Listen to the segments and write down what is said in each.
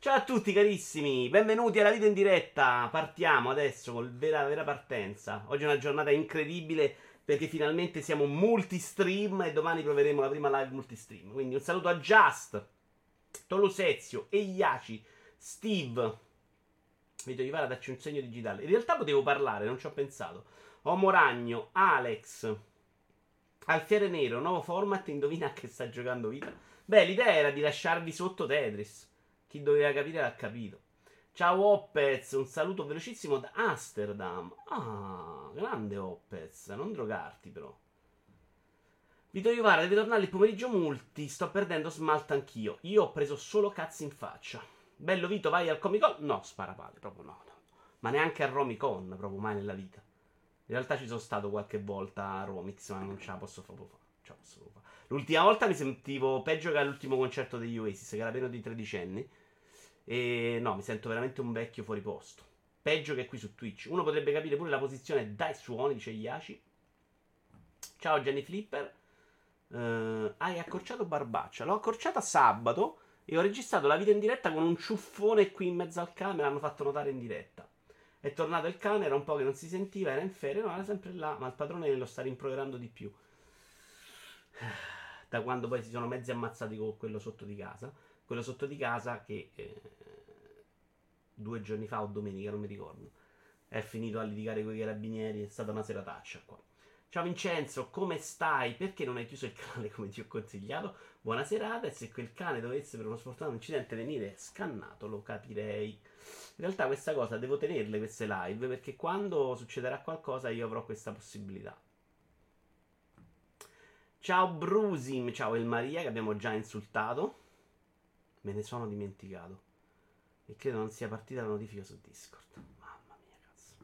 Ciao a tutti carissimi, benvenuti alla Vito in Diretta. Partiamo adesso con vera partenza. Oggi è una giornata incredibile perché finalmente siamo multistream e domani proveremo la prima live multistream. Quindi un saluto a Just, Tolusezio, Eiaci, Steve. Vito Ivara, dacci un segno digitale. In realtà potevo parlare, non ci ho pensato. Omo Ragno, Alex, Alfiere Nero, nuovo format, indovina a che sta giocando Vita. Beh, l'idea era di lasciarvi sotto Tetris. Chi doveva capire l'ha capito. Ciao Oppez, un saluto velocissimo da Amsterdam. Ah, grande Oppez, non drogarti però. Vito Iovara, deve tornare il pomeriggio multi, sto perdendo smalto anch'io. Io ho preso solo cazzi in faccia. Bello Vito, vai al Comic Con? No, sparapale, proprio no. Ma neanche a Romic Con, proprio mai nella vita. In realtà ci sono stato qualche volta a Romix, ma non ce la posso proprio fare. L'ultima volta mi sentivo peggio che all'ultimo concerto degli Oasis, che era pieno di tredicenni. E no, mi sento veramente un vecchio fuori posto. Peggio che qui su Twitch. Uno potrebbe capire pure la posizione dai suoni, dice Iaci. Ciao Gianni Flipper. Hai accorciato Barbaccia. L'ho accorciata sabato e ho registrato la Vita in Diretta con un ciuffone qui in mezzo al cane. Me l'hanno fatto notare in diretta. È tornato il cane, era un po' che non si sentiva, era in ferie, no, era sempre là, ma il padrone lo sta rimproverando di più. Da quando poi si sono mezzi ammazzati con quello sotto di casa. Quello sotto di casa che 2 giorni fa o domenica, non mi ricordo, è finito a litigare con i carabinieri. È stata una serataccia qua. Ciao Vincenzo, come stai? Perché non hai chiuso il canale come ti ho consigliato? Buona serata. E se quel cane dovesse per uno sfortunato incidente venire scannato, lo capirei. In realtà questa cosa devo tenerle queste live, perché quando succederà qualcosa io avrò questa possibilità. Ciao Brusim, ciao El Maria, che abbiamo già insultato. Me ne sono dimenticato. E credo non sia partita la notifica su Discord. Mamma mia, cazzo.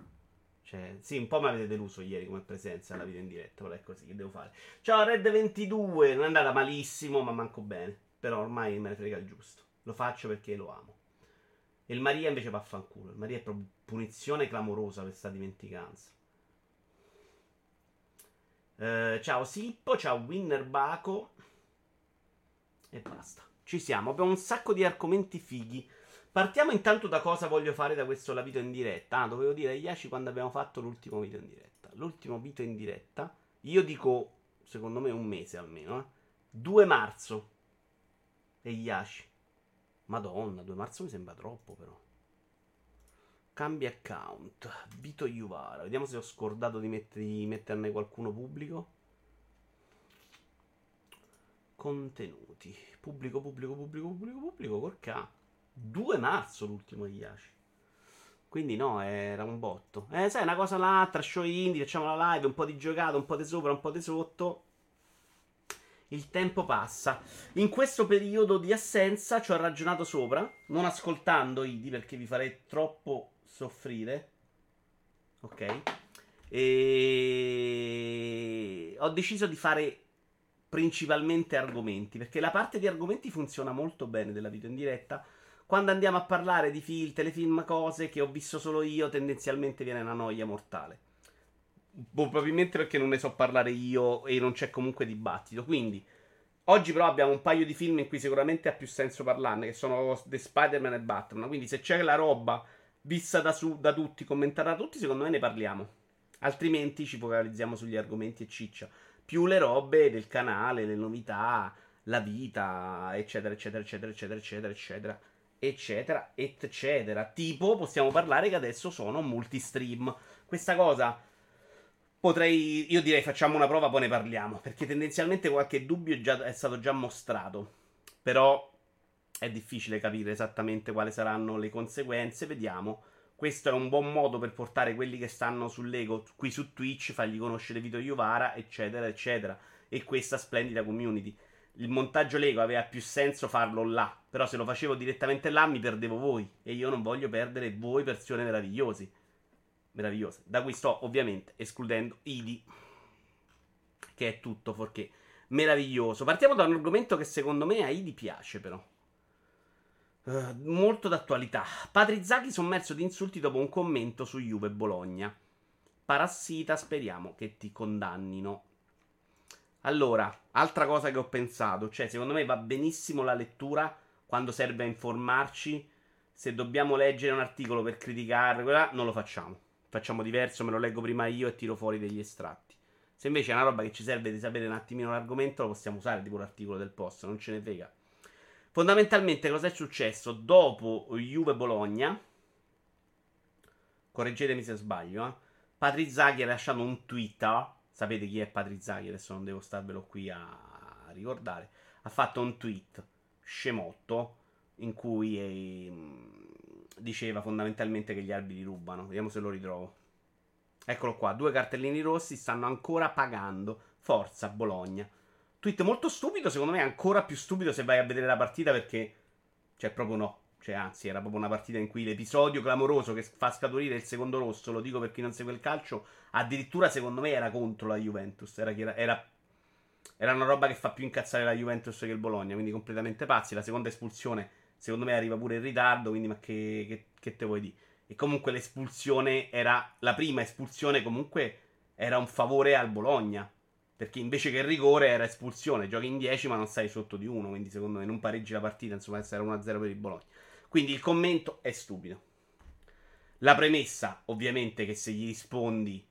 Cioè, sì, un po' mi avete deluso ieri come presenza alla Vita in Diretta, però è così, che devo fare? Ciao Red22, non è andata malissimo, ma manco bene. Però ormai me ne frega il giusto. Lo faccio perché lo amo. El Maria invece vaffanculo. El Maria è punizione clamorosa per questa dimenticanza. Ciao Sippo, ciao Winnerbaco. E basta. Ci siamo, abbiamo un sacco di argomenti fighi. Partiamo intanto da cosa voglio fare da questo La Vito in Diretta. Ah, dovevo dire a Iaci quando abbiamo fatto l'ultimo video in diretta. L'ultimo video in diretta, io dico, secondo me un mese almeno, 2 marzo. E Iaci, Madonna, 2 marzo mi sembra troppo però. Cambia account, Vito Iuvara. Vediamo se ho scordato di metterne qualcuno pubblico. Contenuti. Pubblico. Porca. 2 marzo l'ultimo Iaci. Quindi no, era un botto. Sai, una cosa l'altra, show indie, facciamo la live, un po' di giocato, un po' di sopra, un po' di sotto. Il tempo passa. In questo periodo di assenza ci ho ragionato sopra, non ascoltando Idi perché vi farei troppo soffrire, ok? E ho deciso di fare principalmente argomenti, perché la parte di argomenti funziona molto bene della Vita in Diretta. Quando andiamo a parlare di film, telefilm, cose che ho visto solo io, tendenzialmente viene una noia mortale. Boh, probabilmente perché non ne so parlare io e non c'è comunque dibattito. Quindi oggi però abbiamo un paio di film in cui sicuramente ha più senso parlarne, che sono The Spider-Man e Batman. Quindi se c'è la roba vista da tutti, commentata da tutti, secondo me ne parliamo. Altrimenti ci focalizziamo sugli argomenti e ciccia. Più le robe del canale, le novità, la vita, eccetera. Tipo possiamo parlare che adesso sono multistream. Questa cosa potrei, io direi facciamo una prova, poi ne parliamo, perché tendenzialmente qualche dubbio è stato già mostrato. Però è difficile capire esattamente quali saranno le conseguenze, vediamo. Questo è un buon modo per portare quelli che stanno su Lego qui su Twitch, fargli conoscere Vito Iovara, eccetera, eccetera, e questa splendida community. Il montaggio Lego aveva più senso farlo là, però se lo facevo direttamente là mi perdevo voi, e io non voglio perdere voi, persone meravigliose. Da cui sto ovviamente escludendo Idi, che è tutto fuorché meraviglioso. Partiamo da un argomento che secondo me a Idi piace però. Molto d'attualità. Patrick Zaki sommerso di insulti dopo un commento su Juve-Bologna. Parassita, speriamo che ti condannino. Allora, altra cosa che ho pensato, cioè secondo me va benissimo la lettura quando serve a informarci, se dobbiamo leggere un articolo per criticarlo, non lo facciamo. Facciamo diverso, me lo leggo prima io e tiro fuori degli estratti. Se invece è una roba che ci serve di sapere un attimino l'argomento, lo possiamo usare, tipo l'articolo del Post, non ce ne frega. Fondamentalmente cosa è successo? Dopo Juve-Bologna, correggetemi se sbaglio, Patrick Zaki ha lasciato un tweet. Sapete chi è Patrick Zaki, adesso non devo starvelo qui a ricordare. Ha fatto un tweet scemotto in cui diceva fondamentalmente che gli alberi rubano. Vediamo se lo ritrovo. Eccolo qua, 2 cartellini rossi, stanno ancora pagando, forza Bologna. Tweet molto stupido, secondo me ancora più stupido se vai a vedere la partita, perché cioè proprio no, cioè anzi era proprio una partita in cui l'episodio clamoroso che fa scaturire il secondo rosso, lo dico per chi non segue il calcio, addirittura secondo me era contro la Juventus, era una roba che fa più incazzare la Juventus che il Bologna, quindi completamente pazzi. La seconda espulsione secondo me arriva pure in ritardo, quindi ma che te vuoi dire? E comunque l'espulsione era, la prima espulsione comunque era un favore al Bologna, perché invece che il rigore era espulsione, giochi in 10 ma non sei sotto di 1, quindi secondo me non pareggi la partita, insomma era 1-0 per il Bologna. Quindi il commento è stupido. La premessa ovviamente che se gli rispondi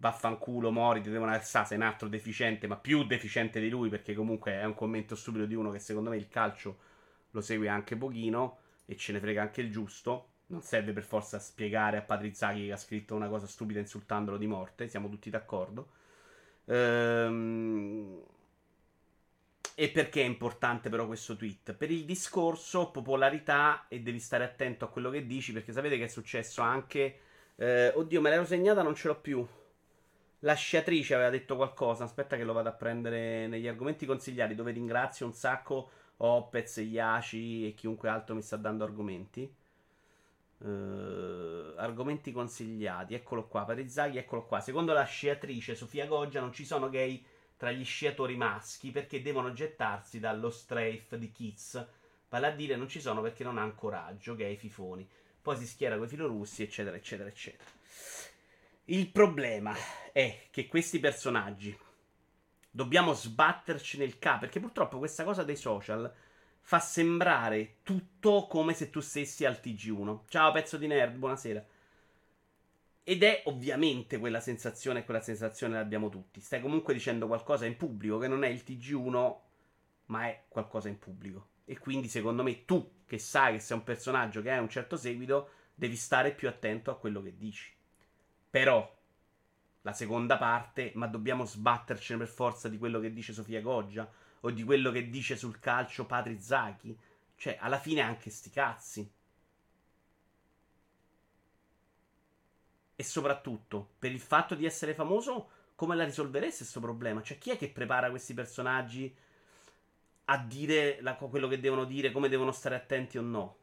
vaffanculo mori, ti devono alzare, sei un altro deficiente, ma più deficiente di lui, perché comunque è un commento stupido di uno che secondo me il calcio lo segue anche pochino e ce ne frega anche il giusto. Non serve per forza spiegare a Patrick Zaki che ha scritto una cosa stupida insultandolo di morte, siamo tutti d'accordo. E perché è importante però questo tweet? Per il discorso popolarità, e devi stare attento a quello che dici, perché sapete che è successo anche oddio, me l'ero segnata, non ce l'ho più. La sciatrice aveva detto qualcosa, aspetta che lo vado a prendere negli argomenti consigliati, dove ringrazio un sacco Opez, Iaci e chiunque altro mi sta dando argomenti. Argomenti consigliati, eccolo qua, Patrick Zaki, eccolo qua. Secondo la sciatrice Sofia Goggia non ci sono gay tra gli sciatori maschi perché devono gettarsi dallo strafe di Kids, vale a dire non ci sono perché non hanno coraggio, gay fifoni, poi si schiera con i filorussi eccetera eccetera eccetera. Il problema è che questi personaggi dobbiamo sbatterci nel capo, perché purtroppo questa cosa dei social fa sembrare tutto come se tu stessi al TG1. Ciao pezzo di nerd, buonasera. Ed è ovviamente quella sensazione, e quella sensazione l'abbiamo tutti. Stai comunque dicendo qualcosa in pubblico che non è il TG1, ma è qualcosa in pubblico. E quindi secondo me tu, che sai che sei un personaggio che hai un certo seguito, devi stare più attento a quello che dici. Però, la seconda parte, ma dobbiamo sbattercene per forza di quello che dice Sofia Goggia o di quello che dice sul calcio Patrick Zaki? Cioè, alla fine anche sti cazzi. E soprattutto, per il fatto di essere famoso, come la risolvereste questo problema? Cioè, chi è che prepara questi personaggi a dire quello che devono dire, come devono stare attenti o no?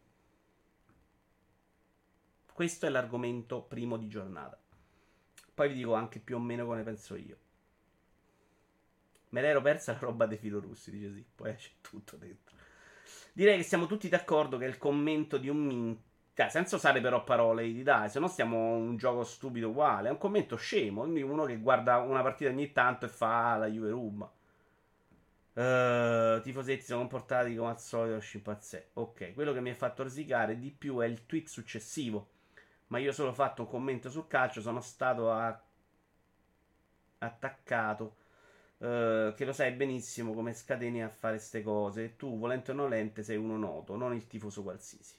Questo è l'argomento primo di giornata. Poi vi dico anche più o meno come penso io. Me l'ero persa la roba dei filorussi, dice sì, poi c'è tutto dentro. Direi che siamo tutti d'accordo che il commento di un senza usare però parole di dai, se no stiamo un gioco stupido uguale, è un commento scemo, uno che guarda una partita ogni tanto e fa la Juve ruba. Tifosetti sono comportati come al solito scimpanzé. Ok, quello che mi ha fatto risicare di più è il tweet successivo. Ma io solo ho fatto un commento sul calcio, sono stato attaccato. Che lo sai benissimo come scateni a fare ste cose. Tu, volente o nolente, sei uno noto, non il tifoso qualsiasi.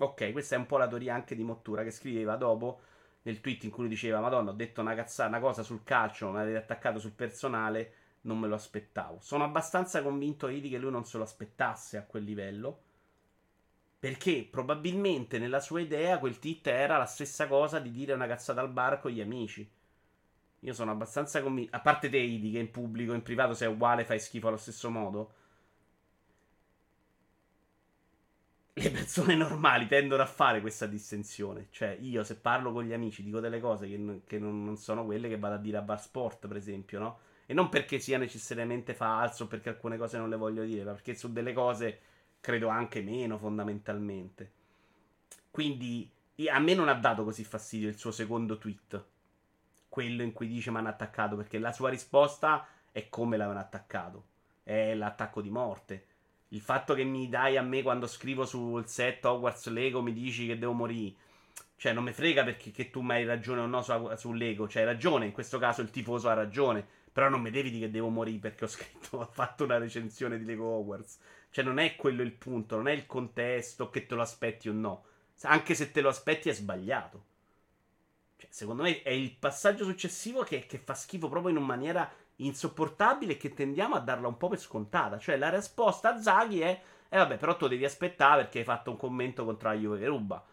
Ok, questa è un po' la teoria anche di Mottura, che scriveva dopo nel tweet in cui diceva Madonna, ho detto una cazzata, una cosa sul calcio, me l'avete attaccato sul personale, non me lo aspettavo. Sono abbastanza convinto Idi che lui non se lo aspettasse a quel livello, perché probabilmente nella sua idea quel tweet era la stessa cosa di dire una cazzata al bar con gli amici. Io sono abbastanza convinto, a parte te Idi, che in pubblico, in privato sei uguale, fai schifo allo stesso modo. Le persone normali tendono a fare questa dissensione. Cioè io se parlo con gli amici dico delle cose che non sono quelle che vado a dire a Bar Sport, per esempio, no? E non perché sia necessariamente falso, perché alcune cose non le voglio dire, ma perché su delle cose credo anche meno, fondamentalmente. Quindi a me non ha dato così fastidio il suo secondo tweet, quello in cui dice mi hanno attaccato, perché la sua risposta è come l'avevano attaccato, è l'attacco di morte. Il fatto che mi dai a me quando scrivo sul set Hogwarts Lego, mi dici che devo morire, cioè non mi frega perché che tu mi hai ragione o no su Lego, cioè hai ragione, in questo caso il tifoso ha ragione, però non mi devi dire che devo morire perché ho fatto una recensione di Lego Hogwarts, cioè non è quello il punto, non è il contesto, che te lo aspetti o no, anche se te lo aspetti è sbagliato, cioè secondo me è il passaggio successivo che fa schifo proprio in una maniera insopportabile, che tendiamo a darla un po' per scontata. Cioè la risposta a Zaki è vabbè, però tu devi aspettare perché hai fatto un commento contro la Juve che ruba.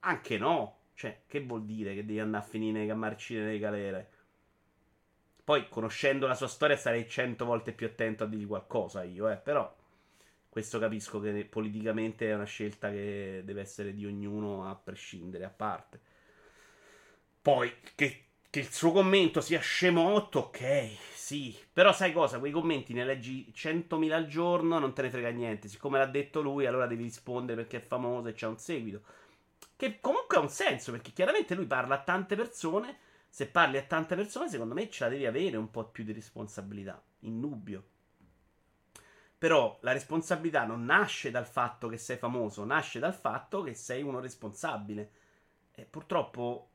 Anche no, cioè che vuol dire che devi andare a finire a marcire nelle galere? Poi conoscendo la sua storia sarei 100 volte più attento a dirgli qualcosa io, però questo capisco che politicamente è una scelta che deve essere di ognuno a prescindere, a parte. Poi che il suo commento sia scemotto, ok, sì, però sai cosa, quei commenti ne leggi 100.000 al giorno, non te ne frega niente, siccome l'ha detto lui allora devi rispondere perché è famoso e c'è un seguito, che comunque ha un senso, perché chiaramente lui parla a tante persone, se parli a tante persone secondo me ce la devi avere un po' più di responsabilità, in dubbio, però la responsabilità non nasce dal fatto che sei famoso, nasce dal fatto che sei uno responsabile, e purtroppo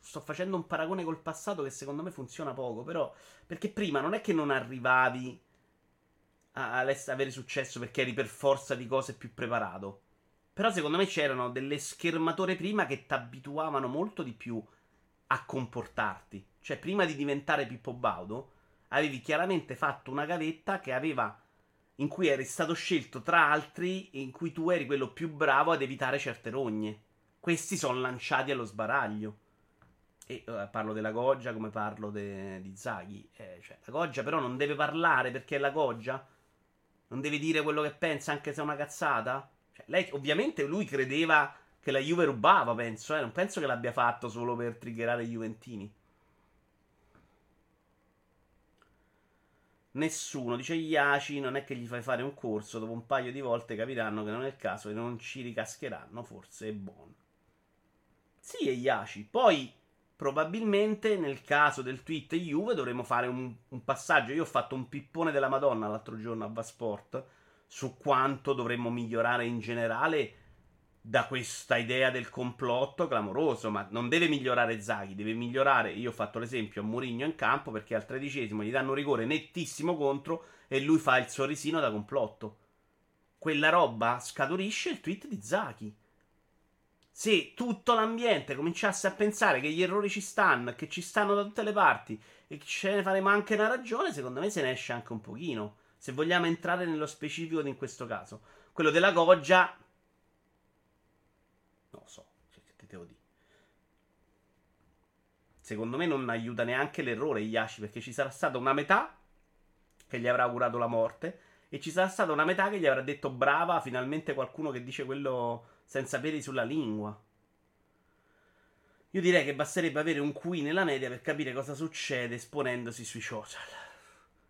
sto facendo un paragone col passato che secondo me funziona poco, però perché prima non è che non arrivavi ad avere successo perché eri per forza di cose più preparato, però secondo me c'erano delle schermature prima che ti abituavano molto di più a comportarti, cioè prima di diventare Pippo Baudo avevi chiaramente fatto una gavetta che aveva, in cui eri stato scelto tra altri, in cui tu eri quello più bravo ad evitare certe rogne. Questi sono lanciati allo sbaraglio. E parlo della Goggia come parlo di Zaki. Cioè, la Goggia però non deve parlare perché è la Goggia. Non deve dire quello che pensa anche se è una cazzata. Cioè, lei, ovviamente lui credeva che la Juve rubava, penso. Non penso che l'abbia fatto solo per triggerare i juventini. Nessuno, dice Iaci, non è che gli fai fare un corso. Dopo un paio di volte capiranno che non è il caso e non ci ricascheranno. Forse è buono. Sì, e Iaci. Poi, probabilmente, nel caso del tweet Juve, dovremo fare un passaggio. Io ho fatto un pippone della Madonna l'altro giorno a Vasport su quanto dovremmo migliorare in generale da questa idea del complotto clamoroso. Ma non deve migliorare Zaki, deve migliorare. Io ho fatto l'esempio a Mourinho in campo, perché al 13° gli danno un rigore nettissimo contro e lui fa il sorrisino da complotto. Quella roba scaturisce il tweet di Zaki. Se tutto l'ambiente cominciasse a pensare che gli errori ci stanno, che ci stanno da tutte le parti e che ce ne faremo anche una ragione, secondo me se ne esce anche un pochino. Se vogliamo entrare nello specifico di in questo caso, quello della Goggia, non so, che te devo dire. Secondo me non aiuta neanche l'errore Iaci, perché ci sarà stata una metà che gli avrà augurato la morte e ci sarà stata una metà che gli avrà detto brava, finalmente qualcuno che dice quello senza peli sulla lingua. Io direi che basterebbe avere un QI nella media per capire cosa succede esponendosi sui social.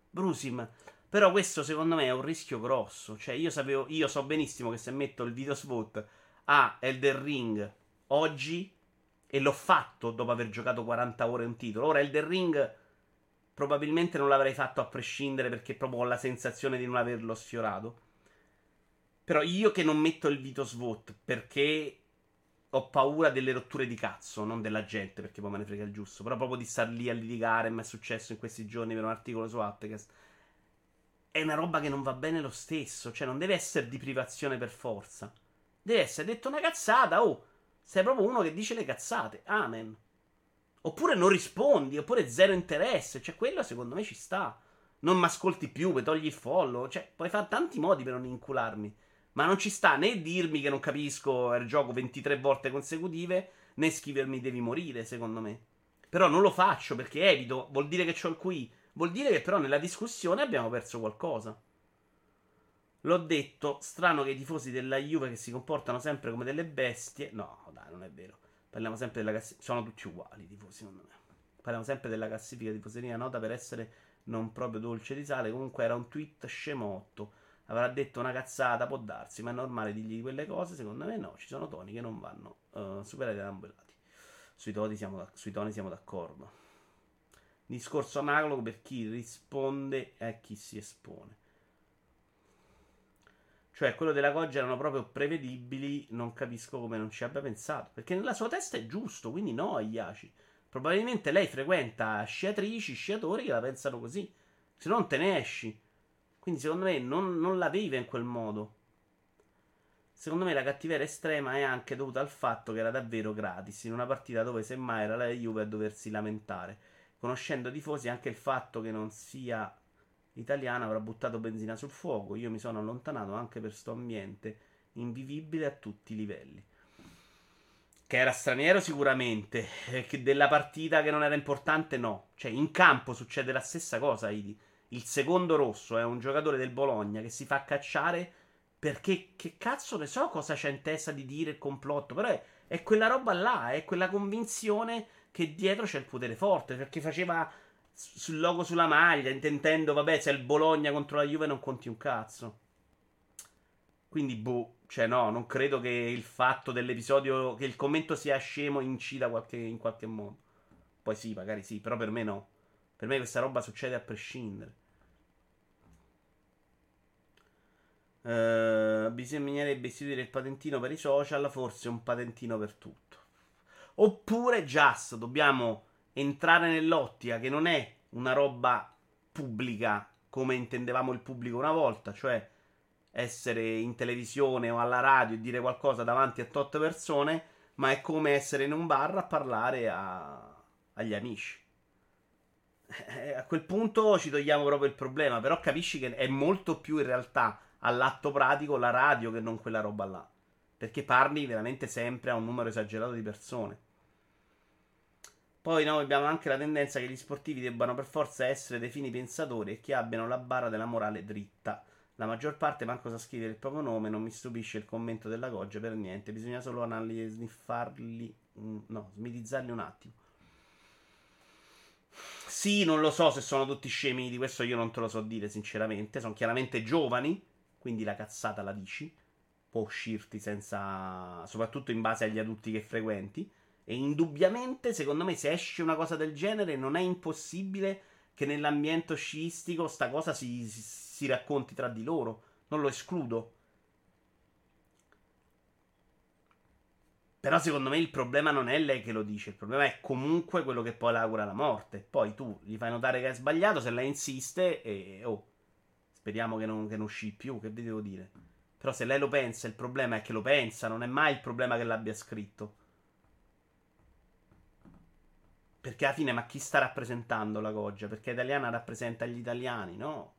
Brusim, però questo secondo me è un rischio grosso. Cioè io so benissimo che se metto il video SWOT a Elden Ring oggi, e l'ho fatto dopo aver giocato 40 ore un titolo, ora Elden Ring probabilmente non l'avrei fatto a prescindere perché proprio ho la sensazione di non averlo sfiorato. Però io che non metto il Vito SWOT perché ho paura delle rotture di cazzo, non della gente, perché poi me ne frega il giusto, però proprio di star lì a litigare, mi è successo in questi giorni per un articolo su Appcast, è una roba che non va bene lo stesso, cioè non deve essere di privazione per forza, deve essere detto una cazzata, oh, sei proprio uno che dice le cazzate, amen, oppure non rispondi, oppure zero interesse, cioè quello secondo me ci sta, non mi ascolti più, mi togli il follow, cioè puoi fare tanti modi per non incularmi, ma non ci sta né dirmi che non capisco il gioco 23 volte consecutive, né scrivermi devi morire, secondo me. Però non lo faccio perché evito, vuol dire che c'ho il QI, vuol dire che però nella discussione abbiamo perso qualcosa. L'ho detto, strano che i tifosi della Juve che si comportano sempre come delle bestie. No, dai, non è vero. Parliamo sempre della classifica, sono tutti uguali i tifosi, secondo me. Parliamo sempre della classifica di tifoseria nota per essere non proprio dolce di sale, comunque era un tweet scemotto. Avrà detto una cazzata, può darsi, ma è normale dirgli quelle cose? Secondo me no, ci sono toni che non vanno superati da ambo i lati. Sui toni siamo d'accordo. Discorso analogo per chi risponde e chi si espone. Cioè, quello della Goggia erano proprio prevedibili, non capisco come non ci abbia pensato. Perché nella sua testa è giusto, quindi no a Iaci. Probabilmente lei frequenta sciatrici, sciatori che la pensano così. Se no non te ne esci. Quindi secondo me non la vive in quel modo. Secondo me la cattiveria estrema è anche dovuta al fatto che era davvero gratis, in una partita dove semmai era la Juve a doversi lamentare. Conoscendo i tifosi, anche il fatto che non sia italiana avrà buttato benzina sul fuoco. Io mi sono allontanato anche per sto ambiente invivibile a tutti i livelli. Che era straniero sicuramente, che della partita che non era importante no. Cioè in campo succede la stessa cosa, Idi. Il secondo rosso è un giocatore del Bologna che si fa cacciare perché che cazzo ne so cosa c'è in testa di dire il complotto, però è quella roba là, è quella convinzione che dietro c'è il potere forte, perché faceva sul logo sulla maglia, intendendo, vabbè, se è il Bologna contro la Juve non conti un cazzo. Quindi, boh, cioè no, non credo che il fatto dell'episodio, che il commento sia scemo, incida in qualche modo. Poi sì, magari sì, però per me no. Per me questa roba succede a prescindere. Bisognerebbe istituire il patentino per i social, forse un patentino per tutto. Oppure, just, dobbiamo entrare nell'ottica che non è una roba pubblica come intendevamo il pubblico una volta, cioè essere in televisione o alla radio e dire qualcosa davanti a tot persone, ma è come essere in un bar a parlare agli amici. A quel punto ci togliamo proprio il problema, però capisci che è molto più in realtà all'atto pratico la radio che non quella roba là, perché parli veramente sempre a un numero esagerato di persone. Poi noi abbiamo anche la tendenza che gli sportivi debbano per forza essere dei fini pensatori e che abbiano la barra della morale dritta. La maggior parte manco sa scrivere il proprio nome, non mi stupisce il commento della Goggia per niente, bisogna solo smitizzarli un attimo. Sì, non lo so se sono tutti scemi, di questo io non te lo so dire sinceramente, sono chiaramente giovani, quindi la cazzata la dici, può uscirti senza, soprattutto in base agli adulti che frequenti. E indubbiamente, secondo me, se esce una cosa del genere, non è impossibile che nell'ambiente sciistico sta cosa si racconti tra di loro. Non lo escludo. Però secondo me il problema non è lei che lo dice. Il problema è comunque quello che poi la augura la morte. Poi tu gli fai notare che è sbagliato, se lei insiste, speriamo che non usci più, che vi devo dire. Però se lei lo pensa, il problema è che lo pensa, non è mai il problema che l'abbia scritto. Perché alla fine, ma chi sta rappresentando la Goggia? Perché italiana rappresenta gli italiani, no?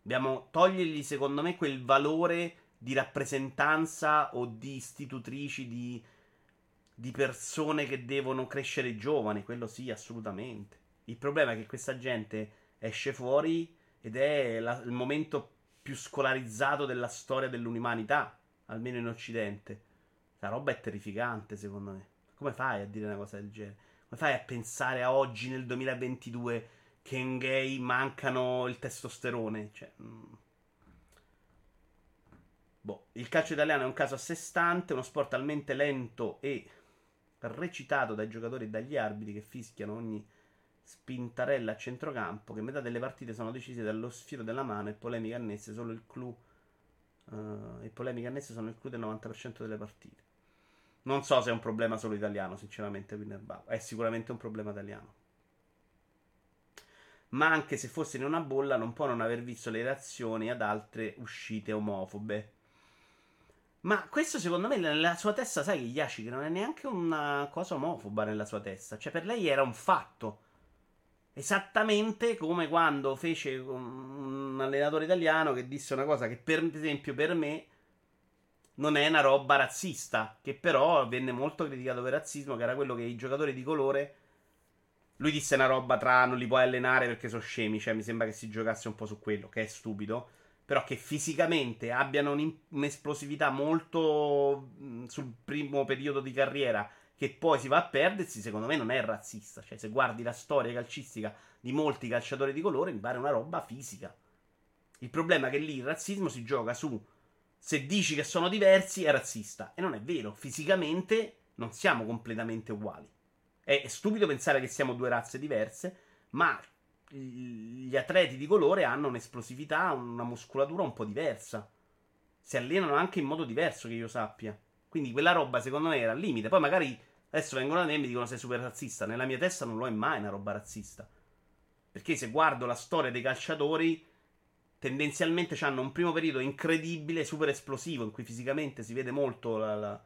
Dobbiamo togliergli, secondo me, quel valore di rappresentanza o di istitutrici, di persone che devono crescere giovani. Quello sì, assolutamente. Il problema è che questa gente esce fuori ed è il momento più scolarizzato della storia dell'umanità, almeno in Occidente. La roba è terrificante, secondo me. Come fai a dire una cosa del genere? Come fai a pensare a oggi, nel 2022, che in gay mancano il testosterone? Cioè, boh, il calcio italiano è un caso a sé stante, uno sport talmente lento e recitato dai giocatori e dagli arbitri che fischiano ogni spintarella a centrocampo, che metà delle partite sono decise dallo sfioro della mano e polemiche annesse sono il clou del 90% delle partite. Non so se è un problema solo italiano, sinceramente, Winnerbau. È sicuramente un problema italiano. Ma anche se fosse in una bolla, non può non aver visto le reazioni ad altre uscite omofobe. Ma questo, secondo me, nella sua testa, sai che Iaci, che non è neanche una cosa omofoba nella sua testa. Cioè, per lei era un fatto. Esattamente come quando fece un allenatore italiano che disse una cosa che, per esempio, per me non è una roba razzista, che però venne molto criticato per razzismo, che era quello che i giocatori di colore, lui disse una roba tra non li puoi allenare perché sono scemi, cioè mi sembra che si giocasse un po' su quello, che è stupido, però che fisicamente abbiano un'esplosività molto sul primo periodo di carriera, che poi si va a perdersi, secondo me non è razzista, cioè se guardi la storia calcistica di molti calciatori di colore, mi pare una roba fisica. Il problema è che lì il razzismo si gioca su, se dici che sono diversi è razzista. E non è vero, fisicamente non siamo completamente uguali. È stupido pensare che siamo due razze diverse, ma gli atleti di colore hanno un'esplosività, una muscolatura un po' diversa, si allenano anche in modo diverso, che io sappia. Quindi quella roba secondo me era al limite. Poi magari adesso vengono da me e mi dicono sei super razzista. Nella mia testa non lo è mai una roba razzista, perché se guardo la storia dei calciatori, tendenzialmente hanno un primo periodo incredibile, super esplosivo, in cui fisicamente si vede molto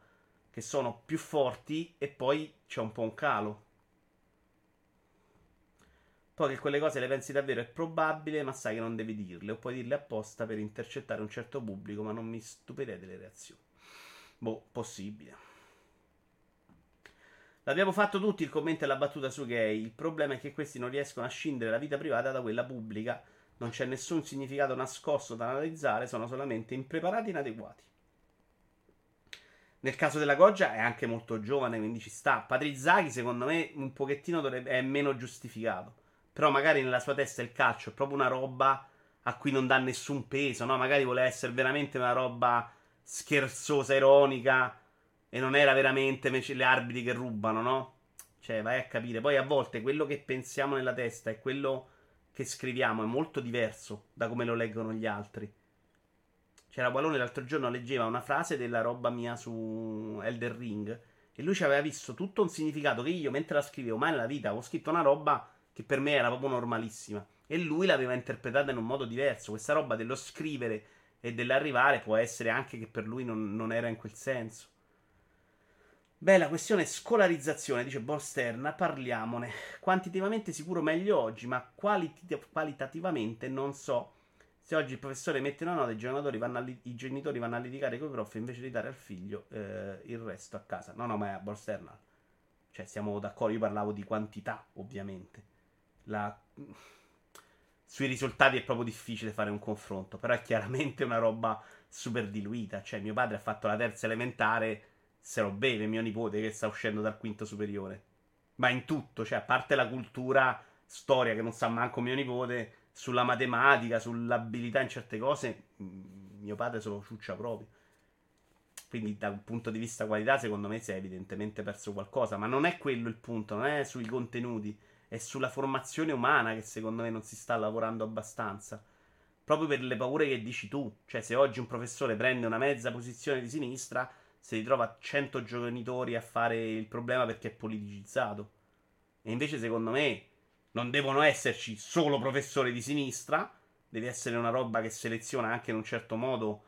che sono più forti, e poi c'è un po' un calo. Poi che quelle cose le pensi davvero è probabile, ma sai che non devi dirle, o puoi dirle apposta per intercettare un certo pubblico, ma non mi stupirei delle reazioni. Boh, possibile. L'abbiamo fatto tutti il commento e la battuta su gay. Il problema è che questi non riescono a scindere la vita privata da quella pubblica. Non c'è nessun significato nascosto da analizzare, sono solamente impreparati e inadeguati. Nel caso della Goggia è anche molto giovane, quindi ci sta. Patrick Zaki secondo me un pochettino è meno giustificato. Però magari nella sua testa il calcio è proprio una roba a cui non dà nessun peso, no? Magari voleva essere veramente una roba scherzosa, ironica, e non era veramente invece le arbitri che rubano, no? Cioè, vai a capire. Poi a volte quello che pensiamo nella testa e quello che scriviamo è molto diverso da come lo leggono gli altri. C'era Wallone l'altro giorno, leggeva una frase della roba mia su Elden Ring, e lui ci aveva visto tutto un significato che io, mentre la scrivevo, mai nella vita, avevo scritto una roba che per me era proprio normalissima, e lui l'aveva interpretata in un modo diverso. Questa roba dello scrivere e dell'arrivare può essere anche che per lui non era in quel senso. Beh, la questione scolarizzazione, dice Borsterna, parliamone. Quantitativamente sicuro meglio oggi, ma qualitativamente non so. Se oggi il professore mette una nota, i genitori vanno a litigare con i prof invece di dare al figlio il resto a casa. No, ma è Borsterna. Cioè, siamo d'accordo, io parlavo di quantità, ovviamente. Sui risultati è proprio difficile fare un confronto, però è chiaramente una roba super diluita. Cioè, mio padre ha fatto la terza elementare, se lo beve mio nipote che sta uscendo dal quinto superiore. Ma in tutto, cioè, a parte la cultura, storia che non sa manco mio nipote, sulla matematica, sull'abilità in certe cose, mio padre se lo ciuccia proprio. Quindi dal punto di vista qualità secondo me si è evidentemente perso qualcosa, ma non è quello il punto, non è sui contenuti, è sulla formazione umana che secondo me non si sta lavorando abbastanza, proprio per le paure che dici tu. Cioè, se oggi un professore prende una mezza posizione di sinistra, si ritrova 100 genitori a fare il problema perché è politicizzato. E invece secondo me non devono esserci solo professori di sinistra, deve essere una roba che seleziona anche in un certo modo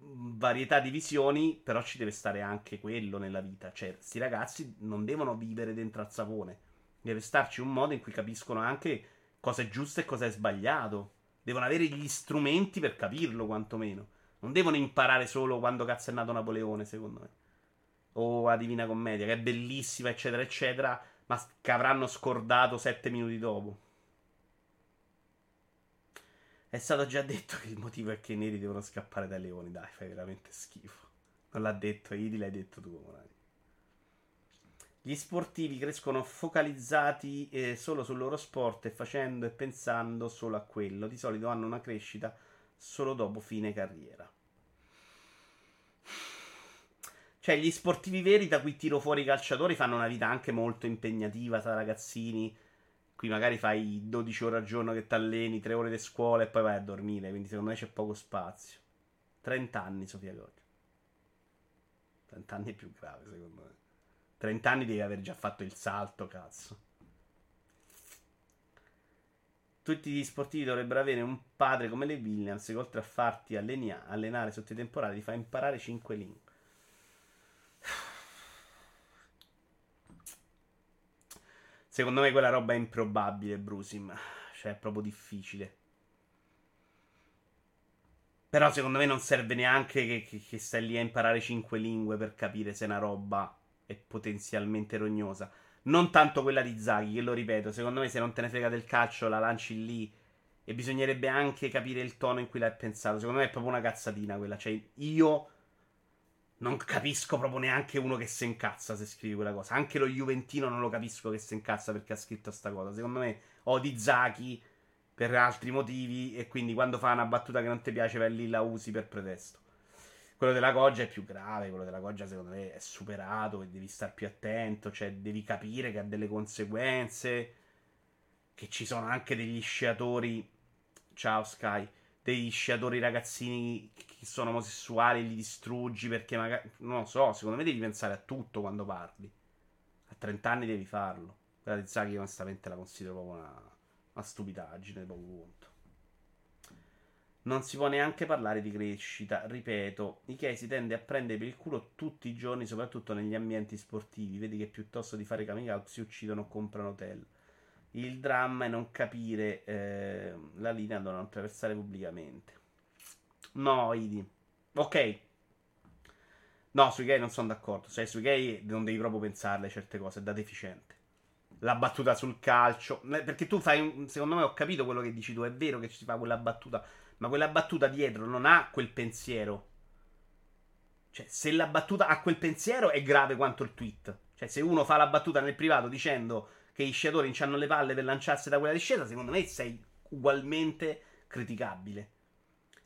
varietà di visioni, però ci deve stare anche quello nella vita. Cioè, sti ragazzi non devono vivere dentro al sapone, deve starci un modo in cui capiscono anche cosa è giusto e cosa è sbagliato. Devono avere gli strumenti per capirlo, quantomeno. Non devono imparare solo quando cazzo è nato Napoleone, secondo me, o la Divina Commedia, che è bellissima, eccetera eccetera, ma che avranno scordato 7 minuti dopo. È stato già detto che il motivo è che i neri devono scappare dai leoni. Dai, fai veramente schifo. Non l'ha detto Idi, l'hai detto tu, Morani. Gli sportivi crescono focalizzati solo sul loro sport e facendo e pensando solo a quello. Di solito hanno una crescita solo dopo fine carriera. Cioè, gli sportivi veri, da cui tiro fuori i calciatori, fanno una vita anche molto impegnativa tra ragazzini. Qui magari fai 12 ore al giorno che t'alleni, 3 ore di scuola e poi vai a dormire, quindi secondo me c'è poco spazio. 30 anni, Sofia Goggia. 30 anni è più grave, secondo me. 30 anni devi aver già fatto il salto, cazzo. Tutti gli sportivi dovrebbero avere un padre come le Williams, che oltre a farti allenare sotto i temporali ti fa imparare 5 lingue. Secondo me quella roba è improbabile, Brusim. Cioè, è proprio difficile. Però secondo me non serve neanche che stai lì a imparare 5 lingue per capire se una roba è potenzialmente rognosa. Non tanto quella di Zaghi, che lo ripeto, secondo me se non te ne frega del calcio la lanci lì, e bisognerebbe anche capire il tono in cui l'hai pensato. Secondo me è proprio una cazzatina quella. Cioè, io non capisco proprio neanche uno che si incazza se scrivi quella cosa. Anche lo juventino non lo capisco che si incazza perché ha scritto sta cosa. Secondo me odi Zaki per altri motivi, e quindi quando fa una battuta che non ti piace vai lì la usi per pretesto. Quello della Goggia è più grave. Quello della Goggia secondo me è superato, e devi star più attento. Cioè, devi capire che ha delle conseguenze, che ci sono anche degli sciatori, ciao Sky, degli sciatori ragazzini che sono omosessuali, li distruggi perché magari, non lo so, secondo me devi pensare a tutto quando parli. A 30 anni devi farlo. Guarda, Zaki io onestamente la considero proprio una stupidaggine, poco conto. Non si può neanche parlare di crescita, ripeto, Ikea si tende a prendere per il culo tutti i giorni, soprattutto negli ambienti sportivi, vedi che piuttosto di fare coming out si uccidono o comprano hotel. Il dramma è non capire la linea da non attraversare pubblicamente. No, Idi. Ok. No, sui gay non sono d'accordo. Cioè, sui gay non devi proprio pensarle certe cose, è da deficiente. La battuta sul calcio, perché tu fai, secondo me ho capito quello che dici tu, è vero che ci si fa quella battuta, ma quella battuta dietro non ha quel pensiero. Cioè, se la battuta ha quel pensiero è grave quanto il tweet. Cioè, se uno fa la battuta nel privato dicendo che i sciatori non c'hanno le palle per lanciarsi da quella discesa, secondo me sei ugualmente criticabile.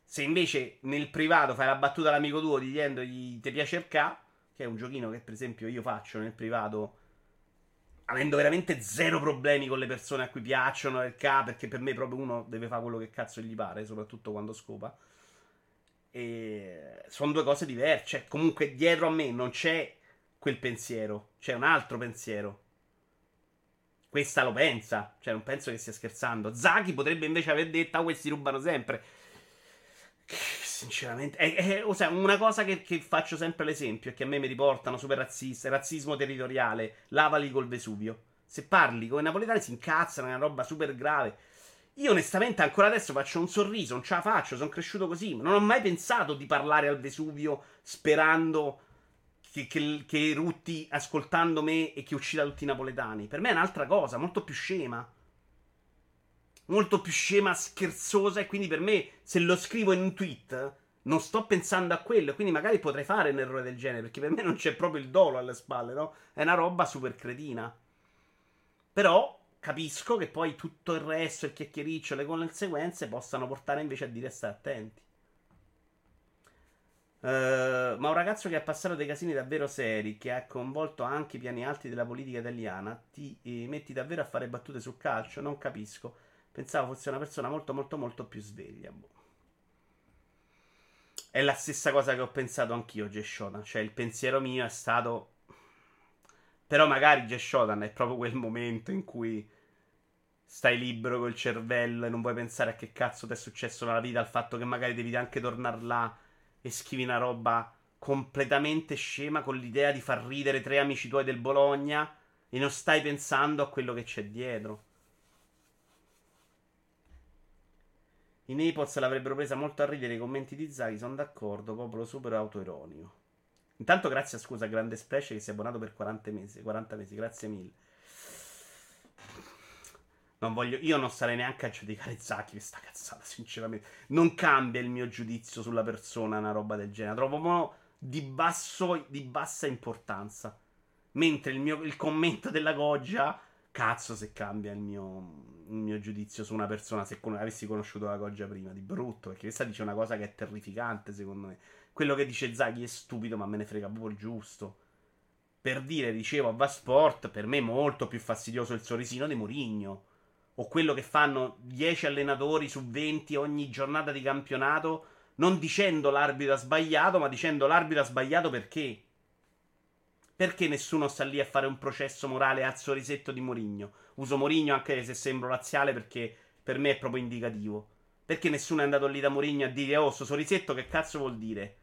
Se invece nel privato fai la battuta all'amico tuo dicendogli ti piace il ca, che è un giochino che per esempio io faccio nel privato avendo veramente zero problemi con le persone a cui piacciono il ca, perché per me proprio uno deve fare quello che cazzo gli pare, soprattutto quando scopa. E sono due cose diverse, cioè, comunque dietro a me non c'è quel pensiero, c'è un altro pensiero. Questa lo pensa, cioè non penso che stia scherzando. Zaki potrebbe invece aver detto questi rubano sempre. Sinceramente è una cosa che faccio sempre l'esempio è che a me mi riportano super razzista, razzismo territoriale, lavali col Vesuvio. Se parli con i napoletani si incazzano, è una roba super grave. Io onestamente ancora adesso faccio un sorriso, non ce la faccio, sono cresciuto così, ma non ho mai pensato di parlare al Vesuvio sperando che rutti ascoltando me e che uccida tutti i napoletani. Per me è un'altra cosa, molto più scema, scherzosa, e quindi per me se lo scrivo in un tweet non sto pensando a quello, quindi magari potrei fare un errore del genere, perché per me non c'è proprio il dolo alle spalle, no? È una roba super cretina. Però capisco che poi tutto il resto, il chiacchiericcio, le conseguenze possano portare invece a dire stare attenti. Ma un ragazzo che ha passato dei casini davvero seri, che ha coinvolto anche i piani alti della politica italiana, ti metti davvero a fare battute sul calcio? Non capisco. Pensavo fosse una persona molto molto molto più sveglia. Boh. È la stessa cosa che ho pensato anch'io, Geshodan. Cioè il pensiero mio è stato, però magari Geshodan è proprio quel momento in cui stai libero col cervello e non vuoi pensare a che cazzo ti è successo nella vita, al fatto che magari devi anche tornare là e scrivi una roba completamente scema con l'idea di far ridere tre amici tuoi del Bologna e non stai pensando a quello che c'è dietro. I Naples l'avrebbero presa molto a ridere i commenti di Zaki, sono d'accordo, popolo super autoironico. Intanto grazie, scusa, Grande Splash che si è abbonato per 40 mesi, grazie mille. Io non sarei neanche a giudicare Zaki questa cazzata, sinceramente. Non cambia il mio giudizio sulla persona una roba del genere. Trovo uno di bassa importanza. Mentre il commento della Goggia, cazzo se cambia il mio giudizio su una persona, se avessi conosciuto la Goggia prima, di brutto. Perché questa dice una cosa che è terrificante, secondo me. Quello che dice Zaki è stupido, ma me ne frega proprio il giusto. Per dire, dicevo, a Vasport, per me è molto più fastidioso il sorrisino di Mourinho. O quello che fanno 10 allenatori su 20 ogni giornata di campionato, non dicendo l'arbitro ha sbagliato, ma dicendo l'arbitro ha sbagliato perché? Perché nessuno sta lì a fare un processo morale al sorrisetto di Mourinho? Uso Mourinho anche se sembro razziale, perché per me è proprio indicativo. Perché nessuno è andato lì da Mourinho a dire oh, sto sorrisetto che cazzo vuol dire?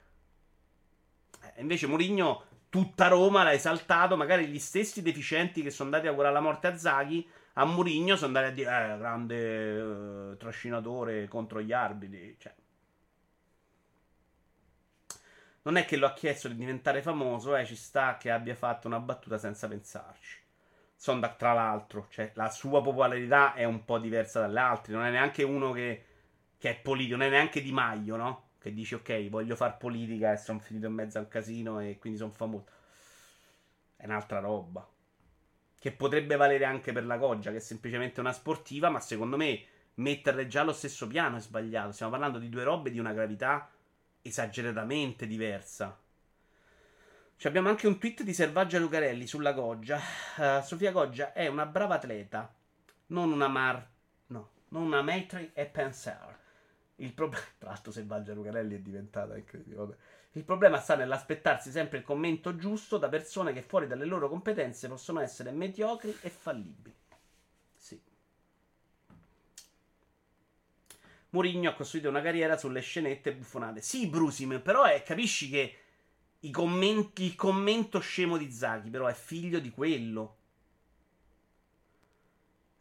Invece Mourinho tutta Roma l'ha esaltato, magari gli stessi deficienti che sono andati a augurare la morte a Zaki a Mourinho sono andati a dire grande trascinatore contro gli arbitri, cioè. Non è che lo ha chiesto di diventare famoso, ci sta che abbia fatto una battuta senza pensarci. Tra l'altro, cioè, la sua popolarità è un po' diversa dalle altre, non è neanche uno che è politico, non è neanche Di Maio, no? Che dice ok, voglio far politica e sono finito in mezzo a un casino e quindi sono famoso. È un'altra roba. Che potrebbe valere anche per la Goggia, che è semplicemente una sportiva, ma secondo me metterle già allo stesso piano è sbagliato. Stiamo parlando di due robe di una gravità esageratamente diversa. Abbiamo anche un tweet di Selvaggia Lucarelli sulla Goggia. Sofia Goggia è una brava atleta, non una Maitre e Penser. Il problema, tra l'altro, Selvaggia Lucarelli è diventata incredibile, vabbè. Il problema sta nell'aspettarsi sempre il commento giusto da persone che fuori dalle loro competenze possono essere mediocri e fallibili. Sì. Mourinho ha costruito una carriera sulle scenette buffonate. Sì, Brusim, però capisci che il commento scemo di Zaki, però, è figlio di quello.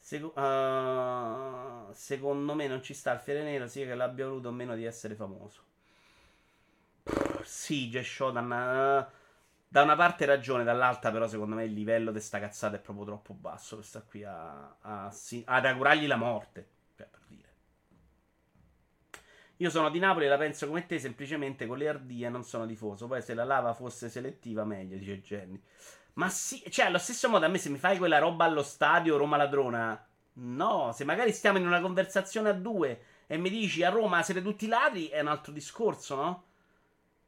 Secondo me non ci sta il fiere nero, sia che l'abbia voluto o meno, di essere famoso. Sì, Geshodan da una parte ragione, dall'altra però secondo me il livello di sta cazzata è proprio troppo basso per sta qui ad augurargli la morte, cioè, per dire. Io sono di Napoli e la penso come te, semplicemente con le ardie non sono tifoso. Poi se la lava fosse selettiva meglio, dice Jenny. Ma sì, cioè allo stesso modo a me se mi fai quella roba allo stadio Roma ladrona, no, se magari stiamo in una conversazione a due e mi dici a Roma siete tutti ladri è un altro discorso, no?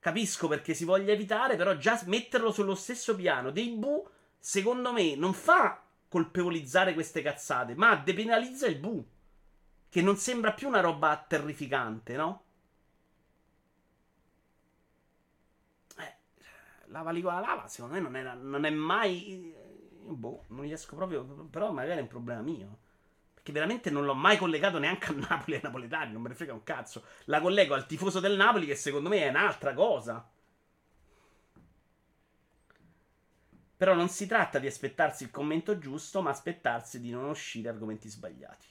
Capisco perché si voglia evitare, però già metterlo sullo stesso piano dei bu, secondo me, non fa colpevolizzare queste cazzate, ma depenalizza il bu, che non sembra più una roba terrificante, no? Lava, secondo me non è mai... Boh, non riesco proprio... Però magari è un problema mio, perché veramente non l'ho mai collegato neanche a Napoli, ai napoletani, non me ne frega un cazzo. La collego al tifoso del Napoli, che secondo me è un'altra cosa. Però non si tratta di aspettarsi il commento giusto, ma aspettarsi di non uscire argomenti sbagliati.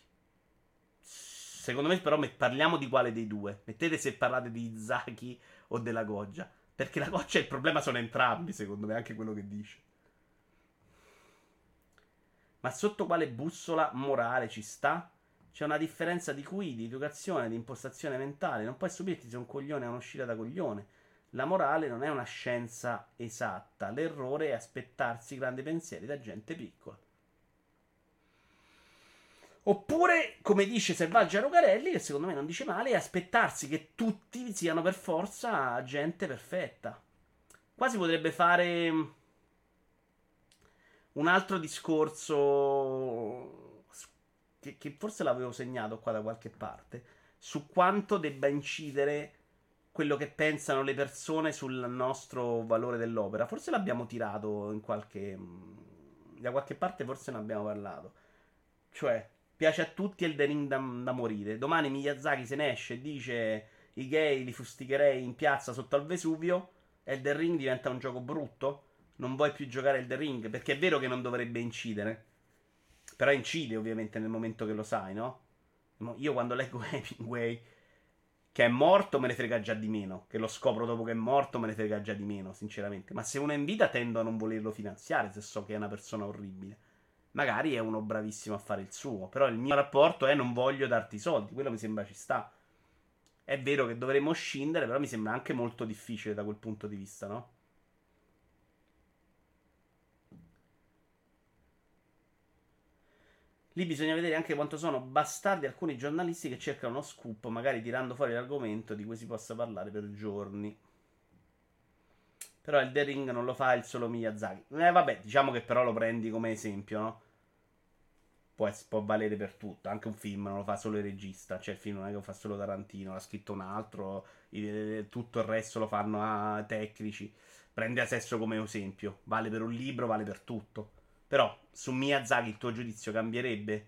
Secondo me però parliamo di quale dei due. Mettete se parlate di Zaki o della Goggia, perché la Goggia e il problema sono entrambi, secondo me, anche quello che dice. Ma sotto quale bussola morale ci sta? C'è una differenza di qui, di educazione, di impostazione mentale. Non puoi stupirti se un coglione è un'uscita da coglione. La morale non è una scienza esatta. L'errore è aspettarsi grandi pensieri da gente piccola. Oppure, come dice Selvaggia Rucarelli, che secondo me non dice male, è aspettarsi che tutti siano per forza gente perfetta. Qua si potrebbe fare un altro discorso che forse l'avevo segnato qua da qualche parte, su quanto debba incidere quello che pensano le persone sul nostro valore dell'opera. Forse l'abbiamo tirato da qualche parte, forse ne abbiamo parlato. Cioè, piace a tutti il The Ring da morire. Domani Miyazaki se ne esce e dice i gay li fusticherei in piazza sotto al Vesuvio e il The Ring diventa un gioco brutto. Non vuoi più giocare al The Ring, perché è vero che non dovrebbe incidere, però incide ovviamente nel momento che lo sai, no? Io quando leggo Hemingway che è morto me ne frega già di meno, che lo scopro dopo che è morto me ne frega già di meno sinceramente, ma se uno è in vita tendo a non volerlo finanziare se so che è una persona orribile. Magari è uno bravissimo a fare il suo, però il mio rapporto è non voglio darti i soldi, quello mi sembra ci sta. È vero che dovremmo scindere, però mi sembra anche molto difficile da quel punto di vista, no? Lì bisogna vedere anche quanto sono bastardi alcuni giornalisti che cercano uno scoop, magari tirando fuori l'argomento di cui si possa parlare per giorni. Però il The Ring non lo fa il solo Miyazaki. Vabbè, diciamo che però lo prendi come esempio, no? Può valere per tutto. Anche un film non lo fa solo il regista. Cioè, il film non è che lo fa solo Tarantino, l'ha scritto un altro. Tutto il resto lo fanno a tecnici. Prendi a sesso come esempio. Vale per un libro, vale per tutto. Però su Miyazaki il tuo giudizio cambierebbe?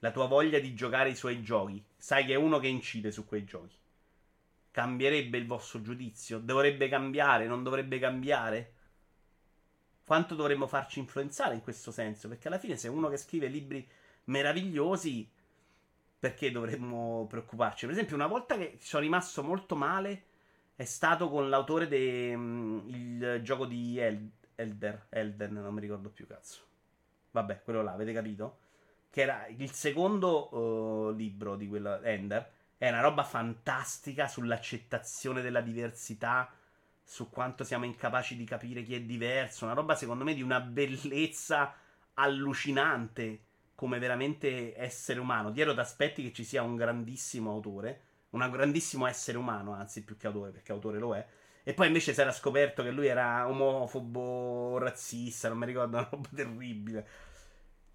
La tua voglia di giocare i suoi giochi? Sai che è uno che incide su quei giochi. Cambierebbe il vostro giudizio? Dovrebbe cambiare? Non dovrebbe cambiare? Quanto dovremmo farci influenzare in questo senso? Perché alla fine se uno che scrive libri meravigliosi, perché dovremmo preoccuparci? Per esempio una volta che sono rimasto molto male è stato con l'autore del gioco di Elden, non mi ricordo più cazzo. Vabbè, quello là, avete capito? Che era il secondo libro di quella Ender. È una roba fantastica sull'accettazione della diversità, su quanto siamo incapaci di capire chi è diverso. Una roba, secondo me, di una bellezza allucinante, come veramente essere umano. Dietro ad aspetti che ci sia un grandissimo autore, un grandissimo essere umano, anzi più che autore, perché autore lo è. E poi invece si era scoperto che lui era omofobo, razzista, non mi ricordo, una roba terribile.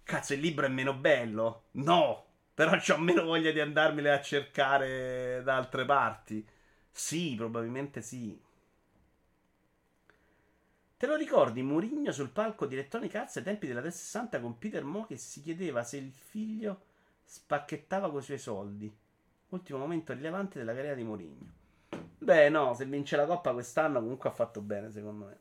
Cazzo, il libro è meno bello? No! Però c'ho meno voglia di andarmene a cercare da altre parti. Sì, probabilmente sì. Te lo ricordi Mourinho sul palco di Electronic Arts ai tempi della 360 con Peter Moore che si chiedeva se il figlio spacchettava coi suoi soldi? Ultimo momento rilevante della carriera di Mourinho. Beh, no, se vince la Coppa quest'anno comunque ha fatto bene, secondo me.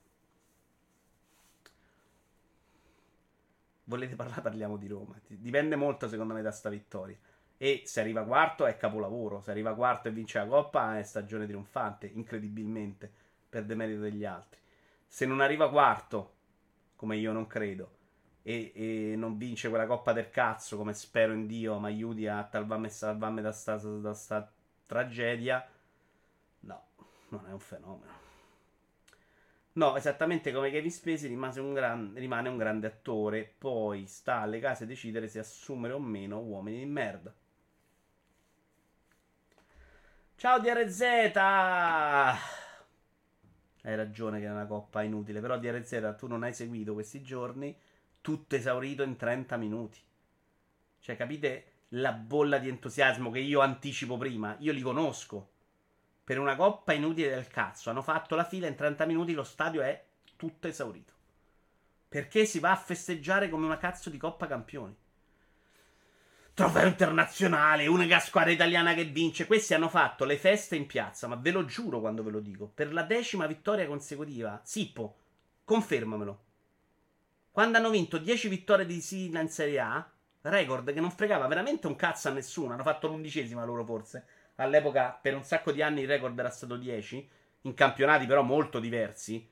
Volete parlare? Parliamo di Roma. Dipende molto, secondo me, da sta vittoria. E se arriva quarto è capolavoro. Se arriva quarto e vince la Coppa è stagione trionfante, incredibilmente, per demerito degli altri. Se non arriva quarto, come io non credo, e non vince quella Coppa del cazzo, come spero in Dio, ma aiuti a salvarmi da sta tragedia, no, non è un fenomeno. No, esattamente come Kevin Spacey rimane un grande attore. Poi sta alle case decidere se assumere o meno uomini di merda. Ciao DRZ! Hai ragione che è una coppa inutile. Però DRZ, tu non hai seguito questi giorni. Tutto esaurito in 30 minuti. Cioè, capite la bolla di entusiasmo che io anticipo prima? Io li conosco. Per una coppa inutile del cazzo. Hanno fatto la fila in 30 minuti, lo stadio è tutto esaurito. Perché si va a festeggiare come una cazzo di Coppa Campioni? Trofeo internazionale, unica squadra italiana che vince. Questi hanno fatto le feste in piazza, ma ve lo giuro quando ve lo dico. Per la 10ª vittoria consecutiva. Sippo, confermamelo. Quando hanno vinto 10 vittorie di fila in Serie A, record che non fregava veramente un cazzo a nessuno. Hanno fatto l'11ª loro forse. All'epoca per un sacco di anni il record era stato 10, in campionati però molto diversi.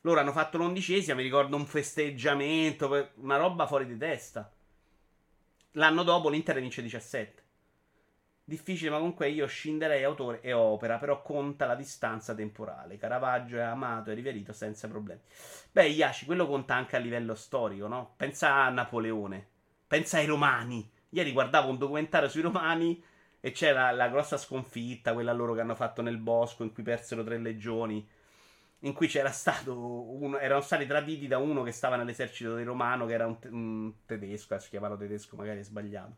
Loro hanno fatto l'11ª, mi ricordo un festeggiamento, una roba fuori di testa. L'anno dopo l'Inter vince 17. Difficile, ma comunque io scinderei autore e opera, però conta la distanza temporale. Caravaggio è amato e riverito senza problemi. Beh, Iaci, quello conta anche a livello storico, no? Pensa a Napoleone, pensa ai Romani. Ieri guardavo un documentario sui Romani e c'era la grossa sconfitta, quella loro che hanno fatto nel bosco, in cui persero 3 legioni, in cui c'era stato uno, erano stati traditi da uno che stava nell'esercito del romano, che era un tedesco, adesso chiamarlo tedesco magari è sbagliato,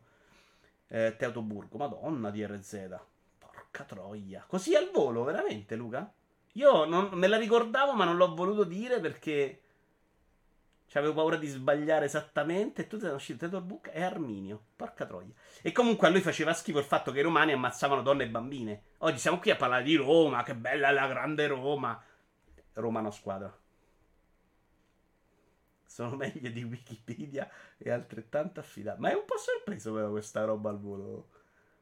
Teutoburgo. Madonna DRZ, porca troia, così al volo, veramente Luca? Io me la ricordavo ma non l'ho voluto dire perché avevo paura di sbagliare esattamente. E tutte erano uscite Teutoburgo e Arminio. Porca troia. E comunque a lui faceva schifo il fatto che i romani ammazzavano donne e bambine. Oggi siamo qui a parlare di Roma. Che bella la grande Roma. Romano squadra. Sono meglio di Wikipedia e altrettanto affidati. Ma è un po' sorpreso però questa roba al volo.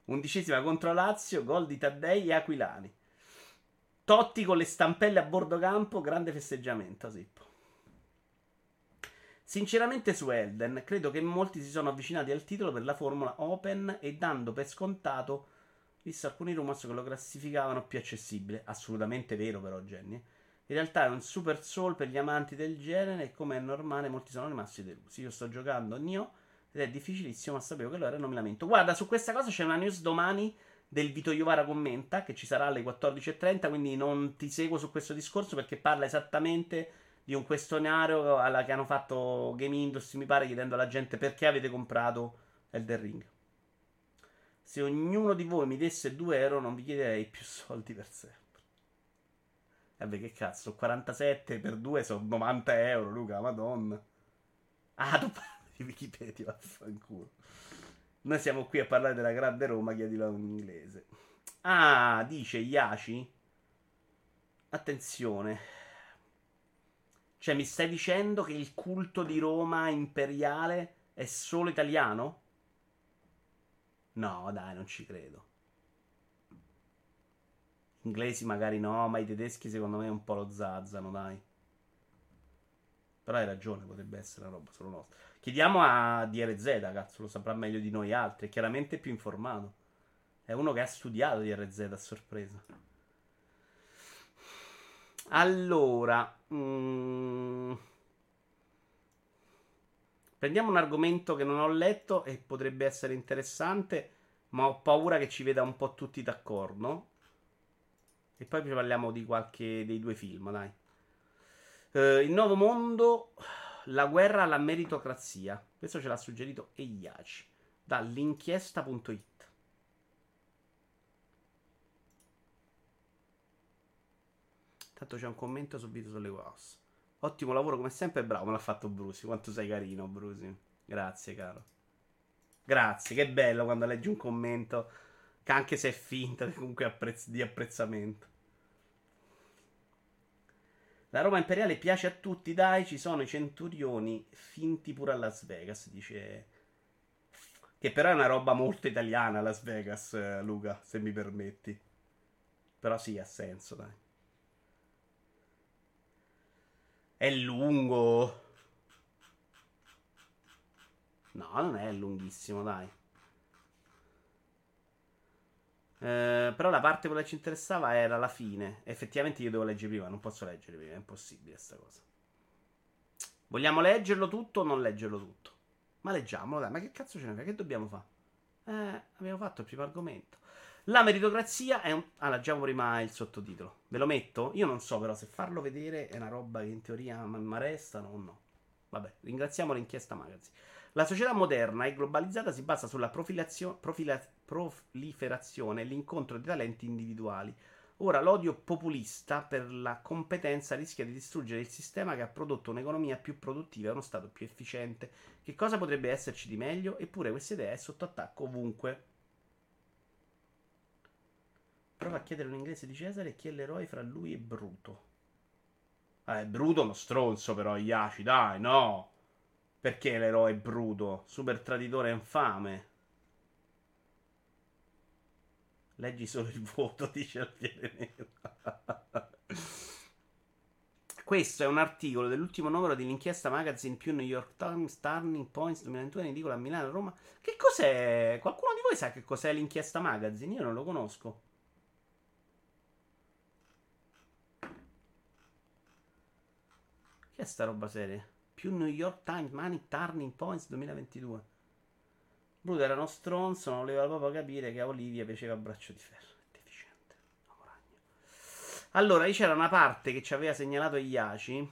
11ª contro Lazio. Gol di Taddei e Aquilani. Totti con le stampelle a bordo campo. Grande festeggiamento. Sippo. Sinceramente su Elden, credo che molti si sono avvicinati al titolo per la formula open e dando per scontato, visto alcuni rumors che lo classificavano più accessibile. Assolutamente vero però, Jenny. In realtà è un super soul per gli amanti del genere e come è normale molti sono rimasti delusi. Io sto giocando Nioh ed è difficilissimo, ma sapevo che lo era e non mi lamento. Guarda, su questa cosa c'è una news domani del Vito Iovara Commenta, che ci sarà alle 14:30, quindi non ti seguo su questo discorso perché parla esattamente di un questionario che hanno fatto Game Industry, mi pare, chiedendo alla gente perché avete comprato Elden Ring. Se ognuno di voi mi desse €2 non vi chiederei più soldi per sempre. Vabbè, che cazzo, 47 per 2 sono €90, Luca, madonna. Ah, tu parli di Wikipedia, vaffanculo. Noi siamo qui a parlare della grande Roma, chiedila in inglese. Ah, dice Iaci. Attenzione. Cioè, mi stai dicendo che il culto di Roma imperiale è solo italiano? No, dai, non ci credo. Inglesi magari no, ma i tedeschi secondo me un po' lo zazzano, dai. Però hai ragione, potrebbe essere una roba solo nostra. Chiediamo a DRZ, cazzo, lo saprà meglio di noi altri. È chiaramente più informato. È uno che ha studiato DRZ, a sorpresa. Allora, prendiamo un argomento che non ho letto e potrebbe essere interessante, ma ho paura che ci veda un po' tutti d'accordo. E poi parliamo di qualche dei due film, dai. Il nuovo mondo, La guerra alla meritocrazia. Questo ce l'ha suggerito Eiaci da Linkiesta.it. Tanto c'è un commento subito sulle house. Ottimo lavoro come sempre, bravo, me l'ha fatto Brusi. Quanto sei carino, Brusi. Grazie, caro. Grazie, che bello quando leggi un commento, che anche se è finto, comunque di apprezzamento. La Roma imperiale piace a tutti, dai, ci sono i centurioni finti pure a Las Vegas, dice. Che però è una roba molto italiana Las Vegas, Luca, se mi permetti. Però sì, ha senso, dai. È lungo. No, non è lunghissimo, dai. Però la parte quella che ci interessava era la fine. Effettivamente io devo leggere prima, non posso leggere prima, è impossibile sta cosa. Vogliamo leggerlo tutto o non leggerlo tutto? Ma leggiamolo, dai, ma che cazzo ce ne fa? Che dobbiamo fare? Abbiamo fatto il primo argomento. La meritocrazia è un... Ah, leggiamo prima il sottotitolo. Ve lo metto? Io non so però se farlo vedere è una roba che in teoria mi restano o no. Vabbè, ringraziamo l'Inchiesta Magazine. La società moderna e globalizzata si basa sulla proliferazione e l'incontro di talenti individuali. Ora l'odio populista per la competenza rischia di distruggere il sistema che ha prodotto un'economia più produttiva e uno Stato più efficiente. Che cosa potrebbe esserci di meglio? Eppure questa idea è sotto attacco ovunque. Prova a chiedere un inglese di Cesare chi è l'eroe fra lui e Bruto. Ah, è Bruto uno stronzo però, Iaci, dai, no! Perché l'eroe Bruto? Super traditore infame. Leggi solo il voto, dice Alfiere Nero. Questo è un articolo dell'ultimo numero dell'Inchiesta Magazine più New York Times, Turning Points 2021, in edicola a Milano, Roma. Che cos'è? Qualcuno di voi sa che cos'è l'Inchiesta Magazine? Io non lo conosco. Che è sta roba seria? Più New York Times Money Turning Points 2022. Bruto era uno stronzo, non voleva proprio capire che a Olivia piaceva Braccio di Ferro. Deficiente. Allora, lì c'era una parte che ci aveva segnalato Iaci.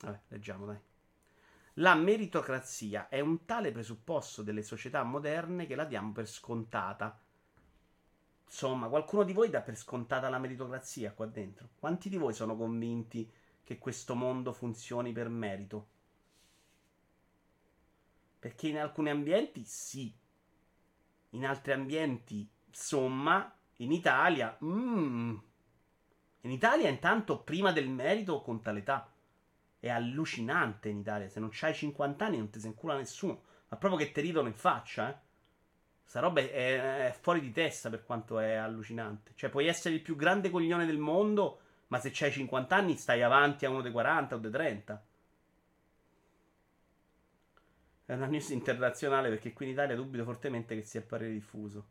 Vabbè, leggiamo, dai. La meritocrazia è un tale presupposto delle società moderne che la diamo per scontata. Insomma, qualcuno di voi dà per scontata la meritocrazia qua dentro? Quanti di voi sono convinti che questo mondo funzioni per merito? Perché in alcuni ambienti sì, in altri ambienti insomma, in Italia in Italia intanto prima del merito conta l'età. È allucinante in Italia, se non c'hai 50 anni non ti se incula nessuno, ma proprio che te ridono in faccia, eh. Sta roba è fuori di testa per quanto è allucinante. Cioè puoi essere il più grande coglione del mondo, ma se c'hai 50 anni stai avanti a uno dei 40 o dei 30. È una news internazionale perché qui in Italia dubito fortemente che sia a parere diffuso.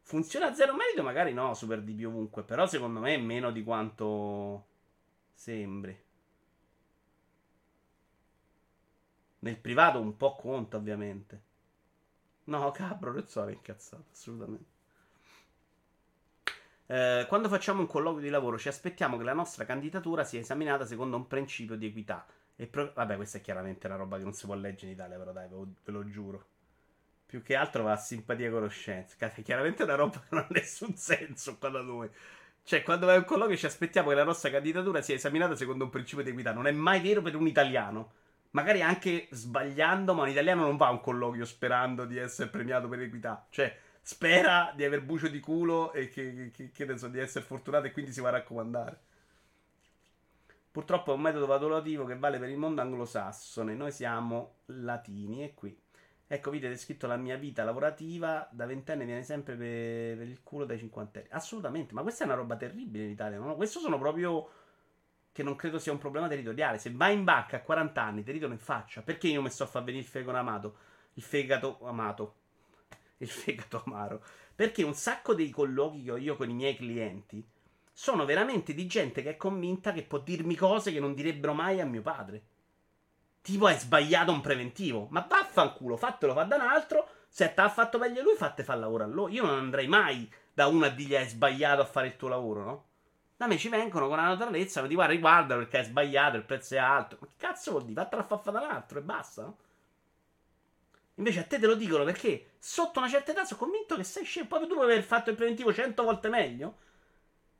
Funziona a zero merito? Magari no, super di più ovunque, però secondo me è meno di quanto sembri. Nel privato un po' conta ovviamente. No, cabro, non sono incazzato, assolutamente. Quando facciamo un colloquio di lavoro ci aspettiamo che la nostra candidatura sia esaminata secondo un principio di equità. E vabbè, questa è chiaramente una roba che non si può leggere in Italia, però dai, ve lo giuro. Più che altro va a simpatia e conoscenza. Chiaramente è una roba che non ha nessun senso qua da noi. Cioè, quando vai a un colloquio ci aspettiamo che la nostra candidatura sia esaminata secondo un principio di equità. Non è mai vero per un italiano. Magari anche sbagliando, ma un italiano non va a un colloquio sperando di essere premiato per equità. Cioè, spera di aver bucio di culo e che di essere fortunato e quindi si va a raccomandare. Purtroppo è un metodo valutativo che vale per il mondo anglosassone. Noi siamo latini e qui. Ecco, vi avete scritto la mia vita lavorativa. Da 20 anni viene sempre per il culo dai 50 anni. Assolutamente, ma questa è una roba terribile in Italia. No? Questo sono proprio... che non credo sia un problema territoriale. Se vai in banca a 40 anni, ti ridono in faccia. Perché io mi sto a far venire il fegato amato? Il fegato amaro. Perché un sacco dei colloqui che ho io con i miei clienti sono veramente di gente che è convinta che può dirmi cose che non direbbero mai a mio padre. Tipo, hai sbagliato un preventivo. Ma vaffanculo, fattelo fa da un altro. Se t'ha fatto meglio lui, fatte fa il lavoro a lui. Io non andrei mai da uno a dirgli hai sbagliato a fare il tuo lavoro, no? Da me ci vengono con una naturalezza, ma ti guarda, riguarda perché è sbagliato, il prezzo è alto. Ma che cazzo vuol dire? Vattene a faffa dall'altro e basta, no? Invece a te te lo dicono perché sotto una certa età sono convinto che sei scemo. Proprio tu puoi aver fatto il preventivo 100 volte meglio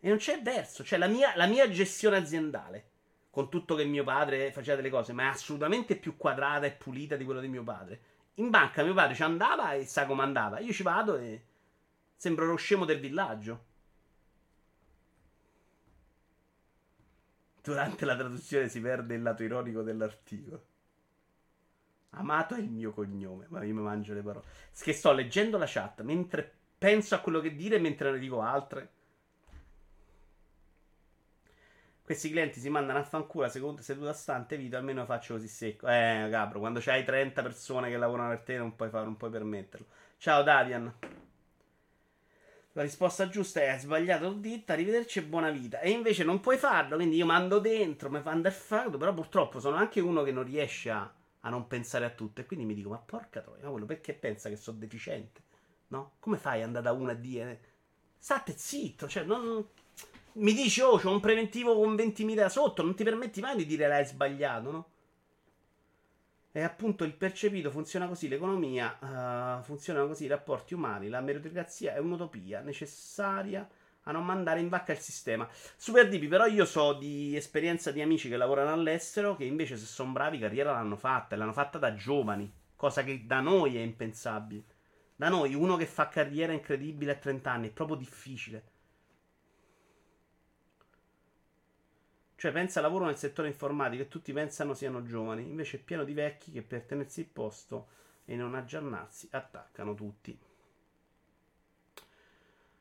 e non c'è verso. Cioè la mia gestione aziendale, con tutto che mio padre faceva delle cose, ma è assolutamente più quadrata e pulita di quella di mio padre. In banca mio padre ci andava e sa come andava. Io ci vado e sembro lo scemo del villaggio. Durante la traduzione si perde il lato ironico dell'articolo. Amato è il mio cognome, ma io mi mangio le parole. Che sto leggendo la chat mentre penso a quello che dire, mentre ne dico altre. Questi clienti si mandano a fanculo, seduta stante, Vito, almeno faccio così secco. Capro, quando c'hai 30 persone che lavorano per te non puoi permetterlo. Ciao Davian. La risposta giusta è sbagliato ditta, arrivederci e buona vita. E invece non puoi farlo, quindi io mando dentro, mi fanno del fardo, però purtroppo sono anche uno che non riesce a non pensare a tutto. E quindi mi dico, ma porca troia, ma quello perché pensa che sono deficiente? No? Come fai ad andare da una a dire? State zitto, cioè non... Mi dici, oh, c'ho un preventivo con 20.000 sotto, non ti permetti mai di dire l'hai sbagliato, no? E appunto il percepito funziona così, l'economia funziona così, i rapporti umani, la meritocrazia è un'utopia necessaria a non mandare in vacca il sistema. Super Dipi, però io so di esperienza di amici che lavorano all'estero che invece se sono bravi carriera l'hanno fatta, e l'hanno fatta da giovani, cosa che da noi è impensabile. Da noi uno che fa carriera incredibile a 30 anni è proprio difficile. Cioè pensa al lavoro nel settore informatico e tutti pensano siano giovani, invece è pieno di vecchi che per tenersi il posto e non aggiornarsi attaccano tutti.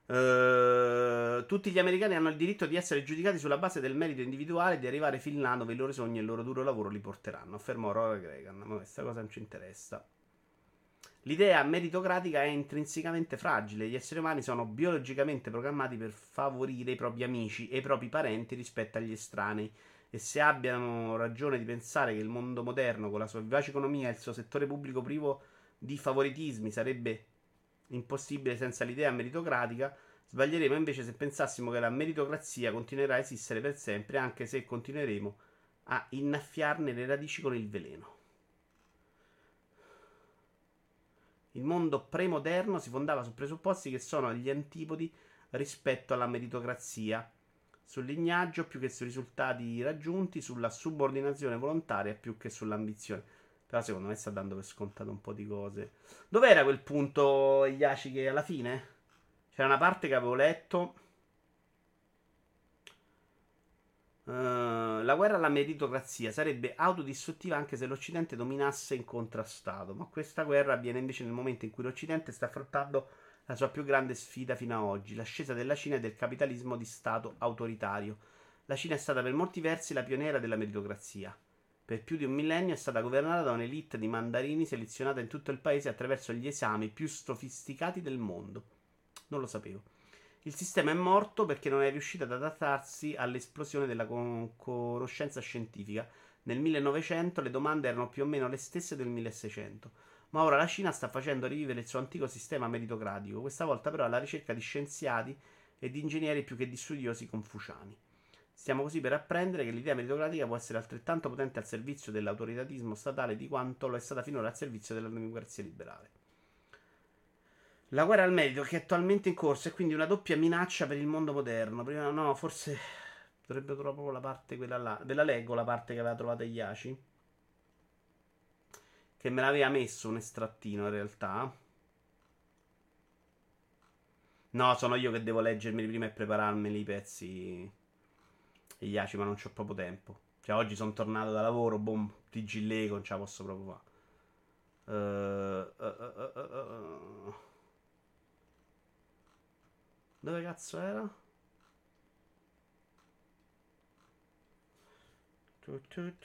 Tutti gli americani hanno il diritto di essere giudicati sulla base del merito individuale e di arrivare fin là dove i loro sogni e il loro duro lavoro li porteranno, affermò Ronald Reagan, ma questa cosa non ci interessa. L'idea meritocratica è intrinsecamente fragile. Gli esseri umani sono biologicamente programmati per favorire i propri amici e i propri parenti rispetto agli estranei. E se abbiano ragione di pensare che il mondo moderno, con la sua vivace economia e il suo settore pubblico privo di favoritismi, sarebbe impossibile senza l'idea meritocratica, sbaglieremo invece se pensassimo che la meritocrazia continuerà a esistere per sempre, anche se continueremo a innaffiarne le radici con il veleno. Il mondo premoderno si fondava su presupposti che sono agli antipodi rispetto alla meritocrazia, sul lignaggio più che sui risultati raggiunti, sulla subordinazione volontaria più che sull'ambizione. Però secondo me sta dando per scontato un po' di cose. Dov'era quel punto, Iaci, che alla fine? C'era una parte che avevo letto. La guerra alla meritocrazia sarebbe autodistruttiva anche se l'Occidente dominasse incontrastato, ma questa guerra avviene invece nel momento in cui l'Occidente sta affrontando la sua più grande sfida fino a oggi, l'ascesa della Cina e del capitalismo di stato autoritario. La Cina è stata per molti versi la pioniera della meritocrazia. Per più di un millennio è stata governata da un'elite di mandarini selezionata in tutto il paese attraverso gli esami più sofisticati del mondo. Non lo sapevo. Il sistema è morto perché non è riuscito ad adattarsi all'esplosione della conoscenza scientifica. Nel 1900 le domande erano più o meno le stesse del 1600, ma ora la Cina sta facendo rivivere il suo antico sistema meritocratico, questa volta però alla ricerca di scienziati e di ingegneri più che di studiosi confuciani. Stiamo così per apprendere che l'idea meritocratica può essere altrettanto potente al servizio dell'autoritarismo statale di quanto lo è stata finora al servizio della democrazia liberale. La guerra al merito che è attualmente in corso è quindi una doppia minaccia per il mondo moderno. Prima no, forse dovrebbe trovare proprio la parte quella là. Ve la leggo la parte che aveva trovata Iaci, che me l'aveva messo un estrattino in realtà. No, sono io che devo leggermeli prima e prepararmeli i pezzi, Iaci, ma non c'ho proprio tempo. Cioè oggi sono tornato da lavoro, boom, TG Lego, non ce la posso proprio fare. Dove cazzo era? Perché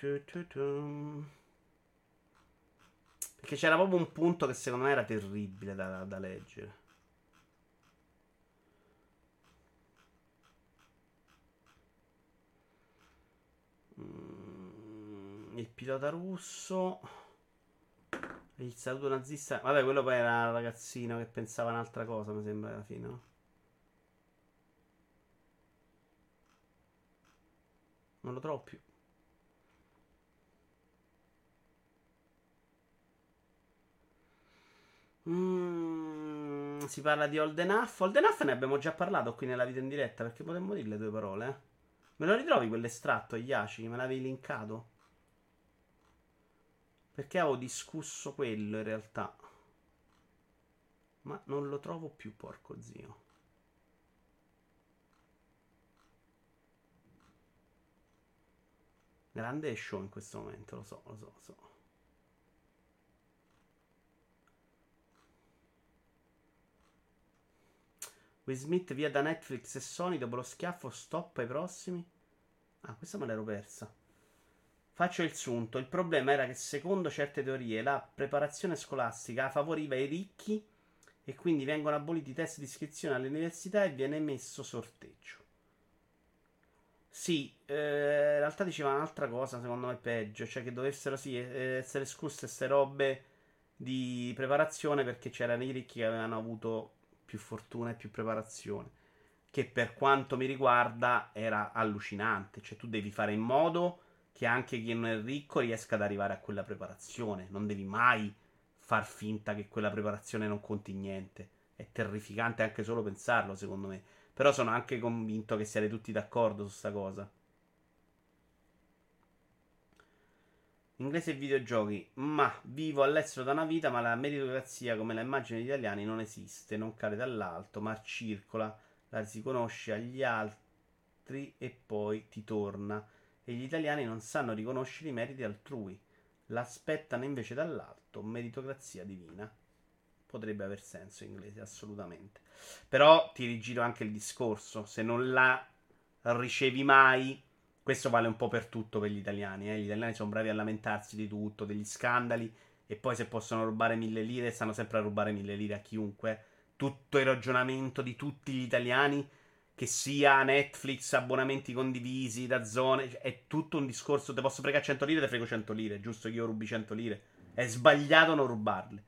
c'era proprio un punto che secondo me era terribile da leggere. Il pilota russo, il saluto nazista. Vabbè, quello poi era un ragazzino che pensava un'altra cosa, mi sembra alla fine, no? Non lo trovo più. Si parla di Old Enough. Old Enough ne abbiamo già parlato qui nella video in diretta, perché potremmo dirle due parole, eh? Me lo ritrovi quell'estratto, Iaci? Me l'avevi linkato? Perché avevo discusso quello in realtà, ma non lo trovo più, porco zio. Grande show in questo momento, lo so, lo so, lo so. Will Smith via da Netflix e Sony dopo lo schiaffo, stop ai prossimi. Ah, questa me l'ero persa. Faccio il sunto. Il problema era che secondo certe teorie la preparazione scolastica favoriva i ricchi e quindi vengono aboliti i test di iscrizione alle università e viene messo sorteggio. Sì, in realtà diceva un'altra cosa, secondo me peggio, cioè che dovessero sì essere esclusse queste robe di preparazione perché c'erano i ricchi che avevano avuto più fortuna e più preparazione, che per quanto mi riguarda era allucinante. Cioè tu devi fare in modo che anche chi non è ricco riesca ad arrivare a quella preparazione, non devi mai far finta che quella preparazione non conti niente. È terrificante anche solo pensarlo, secondo me, però sono anche convinto che siate tutti d'accordo su sta cosa. Inglese e videogiochi. Ma vivo all'estero da una vita, ma la meritocrazia come la immaginano gli italiani non esiste, non cade dall'alto, ma circola, la si conosce agli altri e poi ti torna. E gli italiani non sanno riconoscere i meriti altrui, l'aspettano invece dall'alto, meritocrazia divina. Potrebbe aver senso in inglese, assolutamente. Però ti rigiro anche il discorso, se non la ricevi mai... Questo vale un po' per tutto per gli italiani, eh? Gli italiani sono bravi a lamentarsi di tutto, degli scandali, e poi se possono rubare 1.000 lire, stanno sempre a rubare 1.000 lire a chiunque. Tutto il ragionamento di tutti gli italiani, che sia Netflix, abbonamenti condivisi, da zone, è tutto un discorso, te posso fregare 100 lire, te frego 100 lire, è giusto che io rubi 100 lire, è sbagliato non rubarle.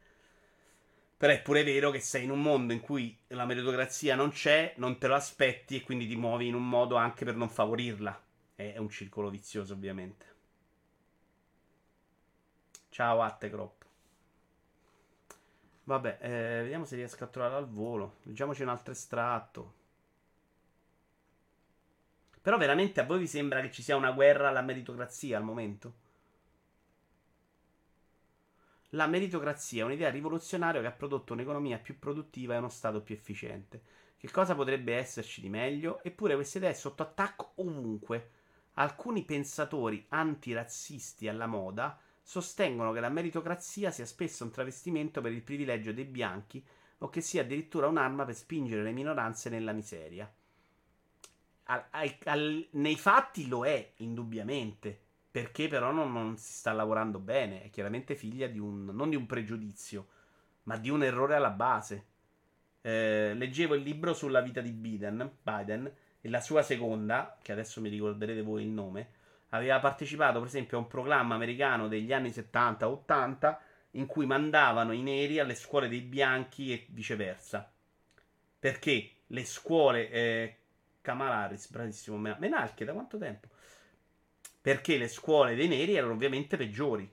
Però è pure vero che sei in un mondo in cui la meritocrazia non c'è, non te lo aspetti e quindi ti muovi in un modo anche per non favorirla. È un circolo vizioso, ovviamente. Ciao Attecrop. Vabbè, vediamo se riesco a trovare al volo. Leggiamoci un altro estratto. Però veramente a voi vi sembra che ci sia una guerra alla meritocrazia al momento? La meritocrazia è un'idea rivoluzionaria che ha prodotto un'economia più produttiva e uno stato più efficiente. Che cosa potrebbe esserci di meglio? Eppure questa idea è sotto attacco ovunque. Alcuni pensatori antirazzisti alla moda sostengono che la meritocrazia sia spesso un travestimento per il privilegio dei bianchi o che sia addirittura un'arma per spingere le minoranze nella miseria. Nei fatti lo è, indubbiamente, perché però non si sta lavorando bene. È chiaramente figlia di non di un pregiudizio, ma di un errore alla base. Leggevo il libro sulla vita di Biden e la sua seconda, che adesso mi ricorderete voi il nome, aveva partecipato per esempio a un programma americano degli anni 70-80 in cui mandavano i neri alle scuole dei bianchi e viceversa, perché le scuole Kamala Harris, bravissimo Menalche, da quanto tempo, perché le scuole dei neri erano ovviamente peggiori,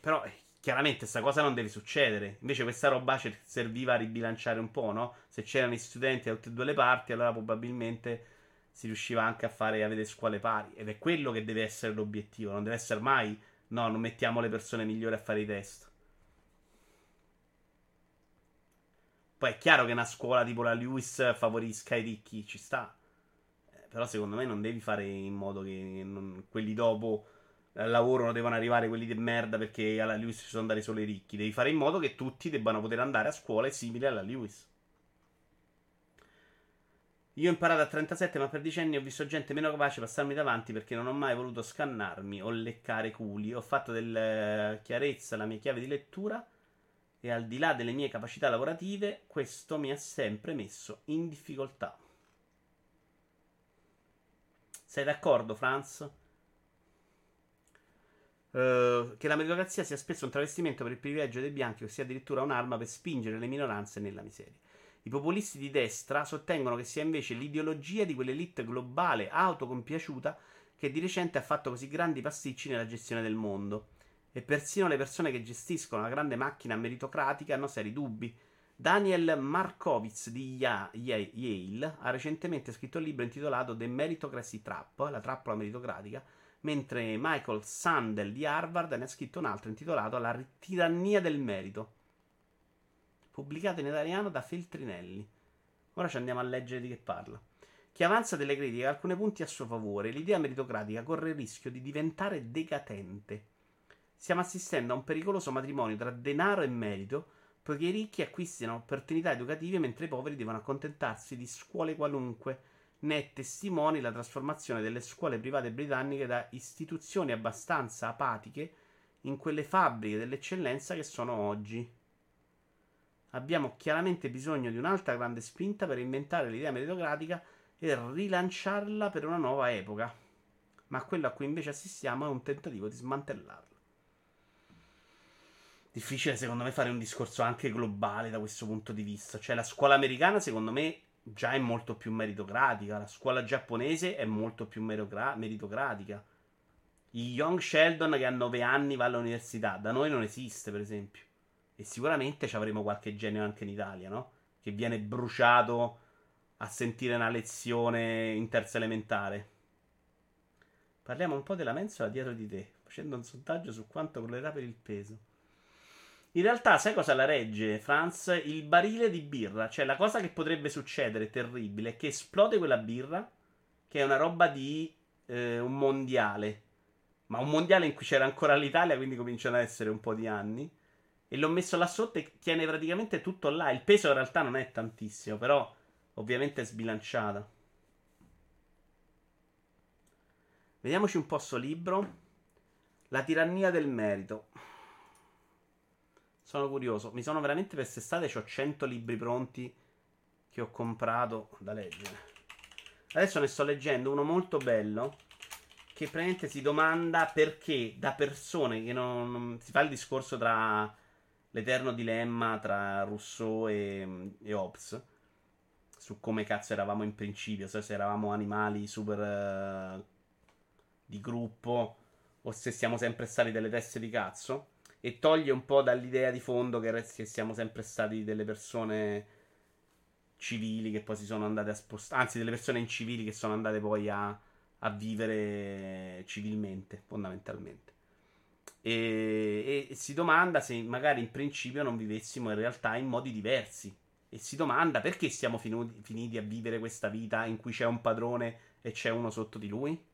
però chiaramente sta cosa non deve succedere. Invece questa roba serviva a ribilanciare un po', no? Se c'erano gli studenti da tutte e due le parti, allora probabilmente si riusciva anche a fare avere scuole pari. Ed è quello che deve essere l'obiettivo. Non deve essere mai, no, non mettiamo le persone migliori a fare i test. Poi è chiaro che una scuola tipo la Lewis favorisca i ricchi, ci sta. Però secondo me non devi fare in modo che quelli dopo... al lavoro non devono arrivare quelli di merda perché alla Lewis ci sono andati solo i ricchi. Devi fare in modo che tutti debbano poter andare a scuole simili alla Lewis. Io ho imparato a 37, ma per decenni ho visto gente meno capace passarmi davanti perché non ho mai voluto scannarmi o leccare culi. Ho fatto della chiarezza la mia chiave di lettura e al di là delle mie capacità lavorative questo mi ha sempre messo in difficoltà. Sei d'accordo, Franz? Che la meritocrazia sia spesso un travestimento per il privilegio dei bianchi o sia addirittura un'arma per spingere le minoranze nella miseria. I populisti di destra sostengono che sia invece l'ideologia di quell'elite globale autocompiaciuta che di recente ha fatto così grandi pasticci nella gestione del mondo. E persino le persone che gestiscono la grande macchina meritocratica hanno seri dubbi. Daniel Markowitz di Yale ha recentemente scritto un libro intitolato The Meritocracy Trap, la trappola meritocratica, mentre Michael Sandel di Harvard ne ha scritto un altro intitolato La tirannia del merito, pubblicato in italiano da Feltrinelli. Ora ci andiamo a leggere di che parla. Chi avanza delle critiche ha alcuni punti a suo favore. L'idea meritocratica corre il rischio di diventare decadente. Stiamo assistendo a un pericoloso matrimonio tra denaro e merito, poiché i ricchi acquistano opportunità educative mentre i poveri devono accontentarsi di scuole qualunque. Ne è testimoni la trasformazione delle scuole private britanniche da istituzioni abbastanza apatiche in quelle fabbriche dell'eccellenza che sono oggi. Abbiamo chiaramente bisogno di un'altra grande spinta per inventare l'idea meritocratica e rilanciarla per una nuova epoca, ma quello a cui invece assistiamo è un tentativo di smantellarla. Difficile secondo me fare un discorso anche globale da questo punto di vista, cioè la scuola americana secondo me già è molto più meritocratica, la scuola giapponese è molto più meritocratica, il Young Sheldon che a 9 anni va all'università da noi non esiste per esempio, e sicuramente ci avremo qualche genio anche in Italia, no? Che viene bruciato a sentire una lezione in terza elementare. Parliamo un po' della mensola dietro di te, facendo un sondaggio su quanto crollerà per il peso. In realtà, sai cosa la regge, Franz? Il barile di birra. Cioè, la cosa che potrebbe succedere, terribile, è che esplode quella birra, che è una roba di un mondiale. Ma un mondiale in cui c'era ancora l'Italia, quindi cominciano ad essere un po' di anni. E l'ho messo là sotto e tiene praticamente tutto là. Il peso in realtà non è tantissimo, però ovviamente è sbilanciata. Vediamoci un po' sto libro. La tirannia del merito. Sono curioso, mi sono veramente per quest'estate, c'ho 100 libri pronti che ho comprato da leggere. Adesso ne sto leggendo uno molto bello che praticamente si domanda perché da persone che non... si fa il discorso tra l'eterno dilemma tra Rousseau e Hobbes su come cazzo eravamo in principio, se eravamo animali super di gruppo o se siamo sempre stati delle teste di cazzo. E toglie un po' dall'idea di fondo che siamo sempre stati delle persone civili che poi si sono andate a spostare, anzi delle persone incivili che sono andate poi a vivere civilmente, fondamentalmente. E si domanda se magari in principio non vivessimo in realtà in modi diversi. E si domanda perché siamo finiti a vivere questa vita in cui c'è un padrone e c'è uno sotto di lui.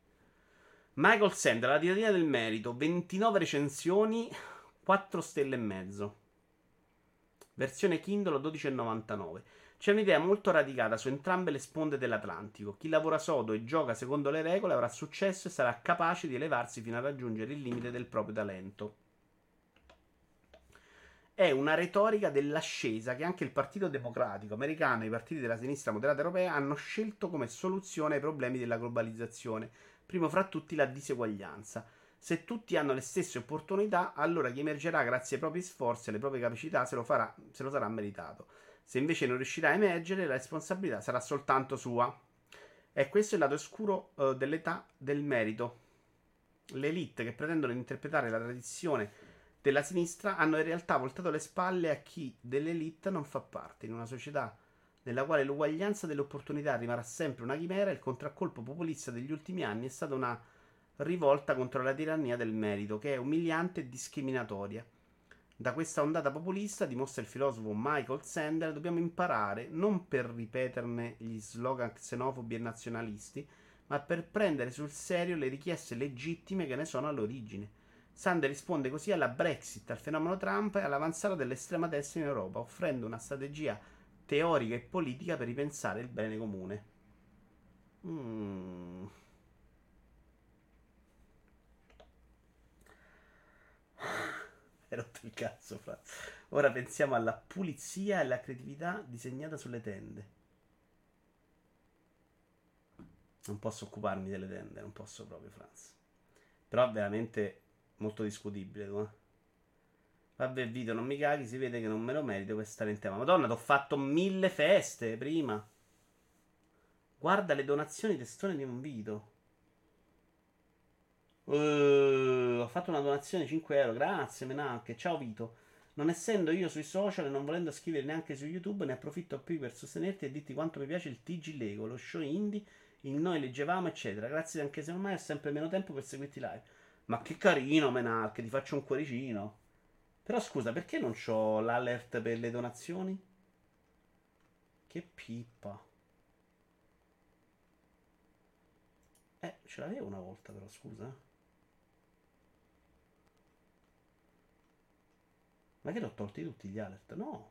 Michael Sandel, La tirannia del merito, 29 recensioni... 4 stelle e mezzo. Versione Kindle 12,99. C'è un'idea molto radicata su entrambe le sponde dell'Atlantico. Chi lavora sodo e gioca secondo le regole avrà successo e sarà capace di elevarsi fino a raggiungere il limite del proprio talento. È una retorica dell'ascesa che anche il Partito Democratico americano e i partiti della sinistra moderata europea hanno scelto come soluzione ai problemi della globalizzazione, primo fra tutti la diseguaglianza. Se tutti hanno le stesse opportunità, allora chi emergerà grazie ai propri sforzi e alle proprie capacità se lo sarà meritato. Se invece non riuscirà a emergere, la responsabilità sarà soltanto sua. E questo è il lato oscuro dell'età del merito. Le elite che pretendono di interpretare la tradizione della sinistra hanno in realtà voltato le spalle a chi dell'elite non fa parte. In una società nella quale l'uguaglianza delle opportunità rimarrà sempre una chimera, il contraccolpo populista degli ultimi anni è stata una rivolta contro la tirannia del merito, che è umiliante e discriminatoria. Da questa ondata populista, dimostra il filosofo Michael Sandel, dobbiamo imparare non per ripeterne gli slogan xenofobi e nazionalisti, ma per prendere sul serio le richieste legittime che ne sono all'origine. Sandel risponde così alla Brexit, al fenomeno Trump e all'avanzata dell'estrema destra in Europa, offrendo una strategia teorica e politica per ripensare il bene comune. Hai rotto il cazzo, fra. Ora pensiamo alla pulizia e alla creatività disegnata sulle tende. Non posso occuparmi delle tende, non posso proprio, Franz. Però è veramente molto discutibile, tu, eh? Vabbè, Vito, non mi caghi, si vede che non me lo merito per stare in tema. Madonna, t'ho fatto 1000 feste prima. Guarda le donazioni testone di un Vito. Ho fatto una donazione €5. Grazie, Menacche. Ciao Vito. Non essendo io sui social e non volendo scrivere neanche su YouTube, ne approfitto qui per sostenerti e dirti quanto mi piace il TG Lego, lo show indie, il Noi Leggevamo, eccetera. Grazie anche se ormai ho sempre meno tempo per seguirti live. Ma che carino, Menacche, ti faccio un cuoricino. Però scusa, perché non c'ho l'alert per le donazioni? Che pippa. Ce l'avevo una volta però, scusa. Ma che l'ho tolti tutti gli alert? No.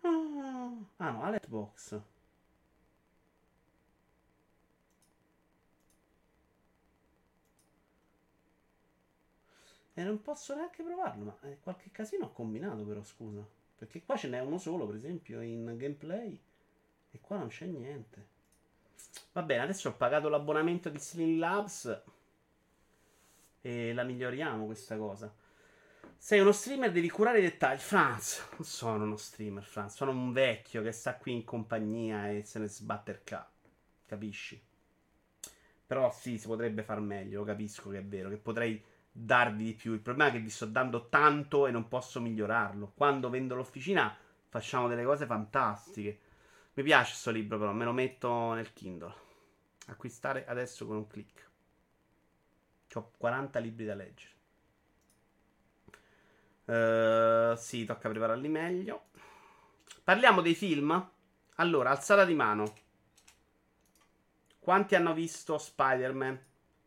Ah no, alert box. E non posso neanche provarlo, ma qualche casino ho combinato però, scusa. Perché qua ce n'è uno solo, per esempio, in gameplay. E qua non c'è niente. Va bene, adesso ho pagato l'abbonamento di Slim Labs. E la miglioriamo questa cosa. Sei uno streamer, devi curare i dettagli. Franz, non sono uno streamer, Franz. Sono un vecchio che sta qui in compagnia e se ne sbatte il ca. Capisci? Però sì, si potrebbe far meglio, lo capisco che è vero, che potrei darvi di più. Il problema è che vi sto dando tanto e non posso migliorarlo. Quando vendo l'officina facciamo delle cose fantastiche. Mi piace questo libro però, me lo metto nel Kindle. Acquistare adesso con un click. C'ho 40 libri da leggere. Sì, tocca prepararli meglio. Parliamo dei film. Allora, alzata di mano. Quanti hanno visto Spider-Man?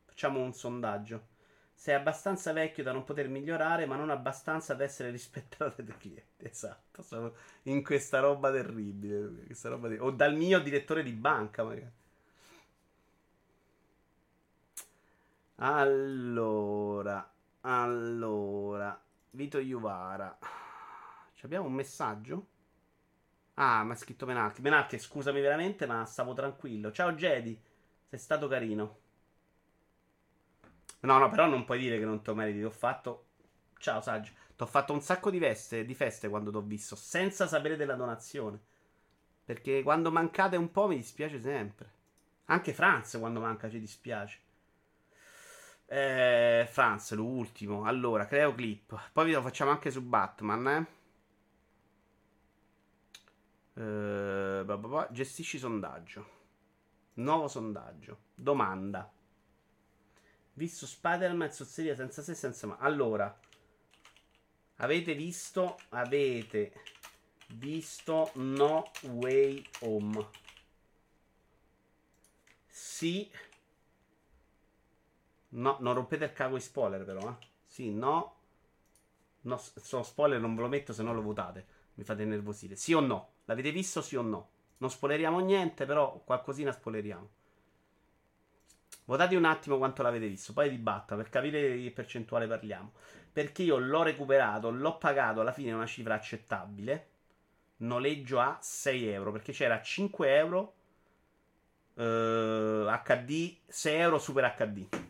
Facciamo un sondaggio. Sei abbastanza vecchio da non poter migliorare, ma non abbastanza da essere rispettato dai clienti. Esatto, sono in questa roba terribile. Questa roba o dal mio direttore di banca, magari. Allora, Vito Iuvara. Abbiamo un messaggio? Ah, mi ha scritto Menacchi. Menacchi, scusami veramente, ma stavo tranquillo. Ciao Jedi, sei stato carino. No, però non puoi dire che non te lo meriti. Ti ho fatto... Ciao, Saggio. Ti ho fatto un sacco di feste quando ti ho visto, senza sapere della donazione. Perché quando mancate un po' mi dispiace sempre. Anche Franz quando manca ci dispiace. Franz, l'ultimo. Allora, creo clip. Poi lo facciamo anche su Batman, Gestisci sondaggio. Nuovo sondaggio. Domanda. Visto Spider-Man, zozzeria senza se senza ma. Allora, avete visto No Way Home? Sì. No, non rompete il cavo i spoiler però, Sì, no. No, sono spoiler, non ve lo metto se non lo votate. Mi fate nervosire. Sì o no? L'avete visto sì o no? Non spoileriamo niente, però qualcosina spoileriamo. Votate un attimo quanto l'avete visto, poi dibatta per capire che percentuale parliamo. Perché io l'ho recuperato, l'ho pagato alla fine una cifra accettabile. Noleggio a €6, perché c'era €5, HD, €6 super HD.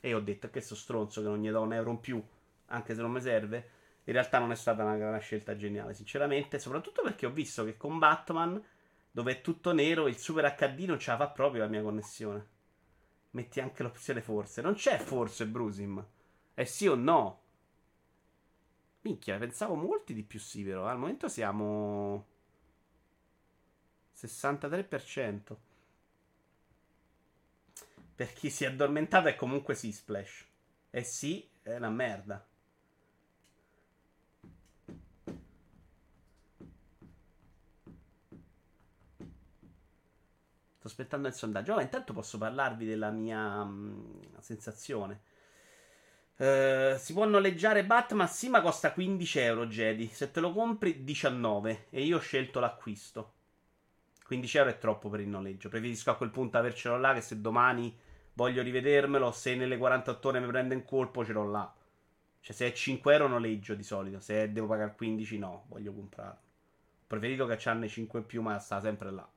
E ho detto che sto stronzo che non gli do €1 in più, anche se non mi serve. In realtà non è stata una scelta geniale, sinceramente. Soprattutto perché ho visto che con Batman, dove è tutto nero, il super HD non ce la fa proprio la mia connessione. Metti anche l'opzione forse. Non c'è forse, Brusim. È sì o no? Minchia, pensavo molti di più sì, però. Al momento siamo... 63%. Per chi si è addormentato è comunque sì, Splash. E sì, è una merda. Sto aspettando il sondaggio. Allora, intanto posso parlarvi della mia sensazione. Si può noleggiare Batman? Sì, ma costa €15, Jedi. Se te lo compri, 19. E io ho scelto l'acquisto. €15 è troppo per il noleggio. Preferisco a quel punto avercelo là, che se domani voglio rivedermelo, se nelle 48 ore mi prendo in colpo, ce l'ho là. Cioè, se è €5 noleggio di solito. Se devo pagare 15, no, voglio comprarlo. Ho preferito che c'hanno 5 in più, ma sta sempre là.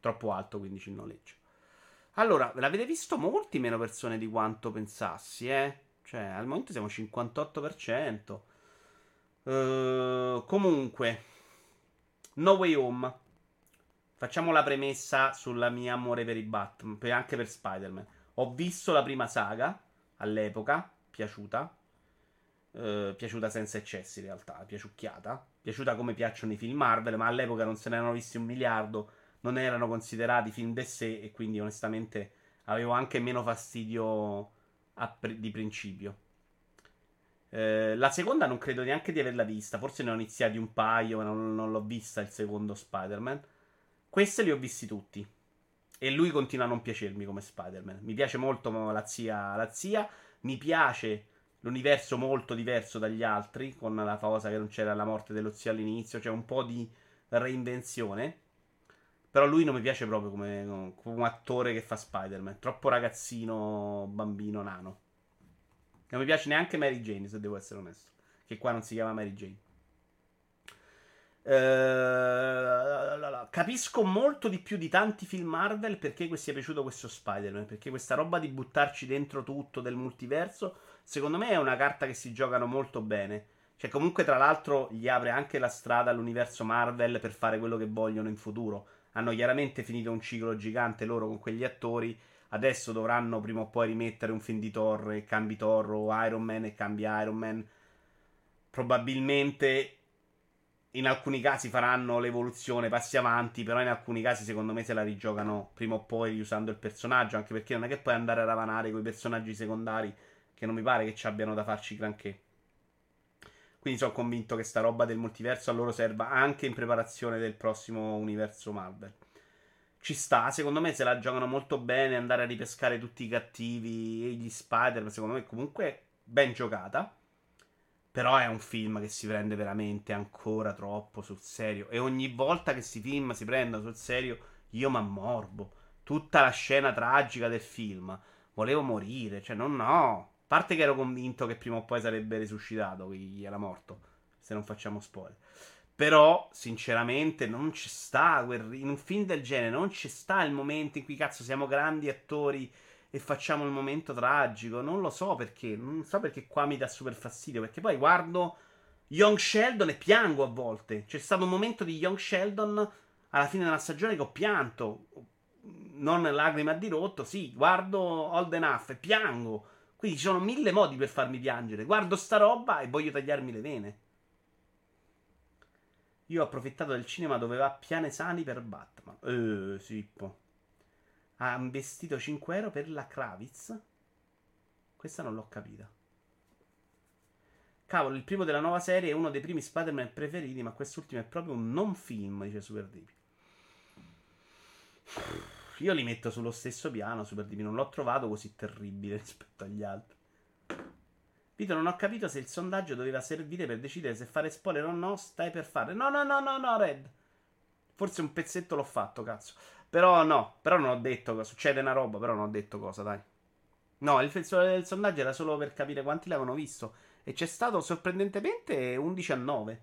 Troppo alto, quindi il noleggio. Allora, l'avete visto molti meno persone di quanto pensassi, Cioè, al momento siamo 58%. Comunque, No Way Home. Facciamo la premessa sulla mia amore per i Batman, anche per Spider-Man. Ho visto la prima saga all'epoca, piaciuta, piaciuta senza eccessi in realtà, piaciucchiata, piaciuta come piacciono i film Marvel, ma all'epoca non se ne erano visti 1 miliardo, non erano considerati film de sé e quindi onestamente avevo anche meno fastidio di principio. La seconda non credo neanche di averla vista, forse ne ho iniziati un paio, ma non l'ho vista il secondo Spider-Man. Queste li ho visti tutti e lui continua a non piacermi come Spider-Man. Mi piace molto la zia, mi piace l'universo molto diverso dagli altri, con la cosa che non c'era la morte dello zio all'inizio, c'è un po' di reinvenzione, però lui non mi piace proprio come attore che fa Spider-Man, troppo ragazzino, bambino, nano. Non mi piace neanche Mary Jane, se devo essere onesto, che qua non si chiama Mary Jane. Capisco molto di più di tanti film Marvel perché sia piaciuto questo Spider-Man, perché questa roba di buttarci dentro tutto del multiverso secondo me è una carta che si giocano molto bene, cioè comunque tra l'altro gli apre anche la strada all'universo Marvel per fare quello che vogliono in futuro. Hanno chiaramente finito un ciclo gigante loro con quegli attori, adesso dovranno prima o poi rimettere un film di Thor e cambi Thor, o Iron Man e cambi Iron Man, probabilmente in alcuni casi faranno l'evoluzione, passi avanti, però in alcuni casi secondo me se la rigiocano prima o poi riusando il personaggio, anche perché non è che puoi andare a ravanare con i personaggi secondari che non mi pare che ci abbiano da farci granché. Quindi sono convinto che sta roba del multiverso a loro serva anche in preparazione del prossimo universo Marvel. Ci sta, secondo me se la giocano molto bene, andare a ripescare tutti i cattivi e gli Spider, secondo me comunque ben giocata. Però è un film che si prende veramente ancora troppo sul serio. E ogni volta che questi film si prendono sul serio, io m'ammorbo. Tutta la scena tragica del film. Volevo morire, cioè no. A parte che ero convinto che prima o poi sarebbe risuscitato, chi era morto, se non facciamo spoiler. Però, sinceramente, non ci sta, in un film del genere, non ci sta il momento in cui cazzo siamo grandi attori e facciamo il momento tragico. Non so perché qua mi dà super fastidio, perché poi guardo Young Sheldon e piango a volte. C'è stato un momento di Young Sheldon alla fine della stagione che ho pianto, non lacrime a dirotto, sì, guardo Old Enough e piango. Quindi ci sono 1000 modi per farmi piangere. Guardo sta roba e voglio tagliarmi le vene. Io ho approfittato del cinema dove va Pianesani per Batman. Sippo ha investito 5 euro per la Kravitz. Questa non l'ho capita. Cavolo, il primo della nuova serie è uno dei primi Spider-Man preferiti, ma quest'ultimo è proprio un non film, dice Super Deep. Io li metto sullo stesso piano, Super Deep. Non l'ho trovato così terribile rispetto agli altri. Vito, non ho capito se il sondaggio doveva servire per decidere se fare spoiler o no. Stai per fare. No, Red. Forse un pezzetto l'ho fatto, cazzo. Però non ho detto cosa. Succede una roba, però non ho detto cosa, dai. No, il flessore del sondaggio era solo per capire quanti l'avevano visto. E c'è stato sorprendentemente 11-9.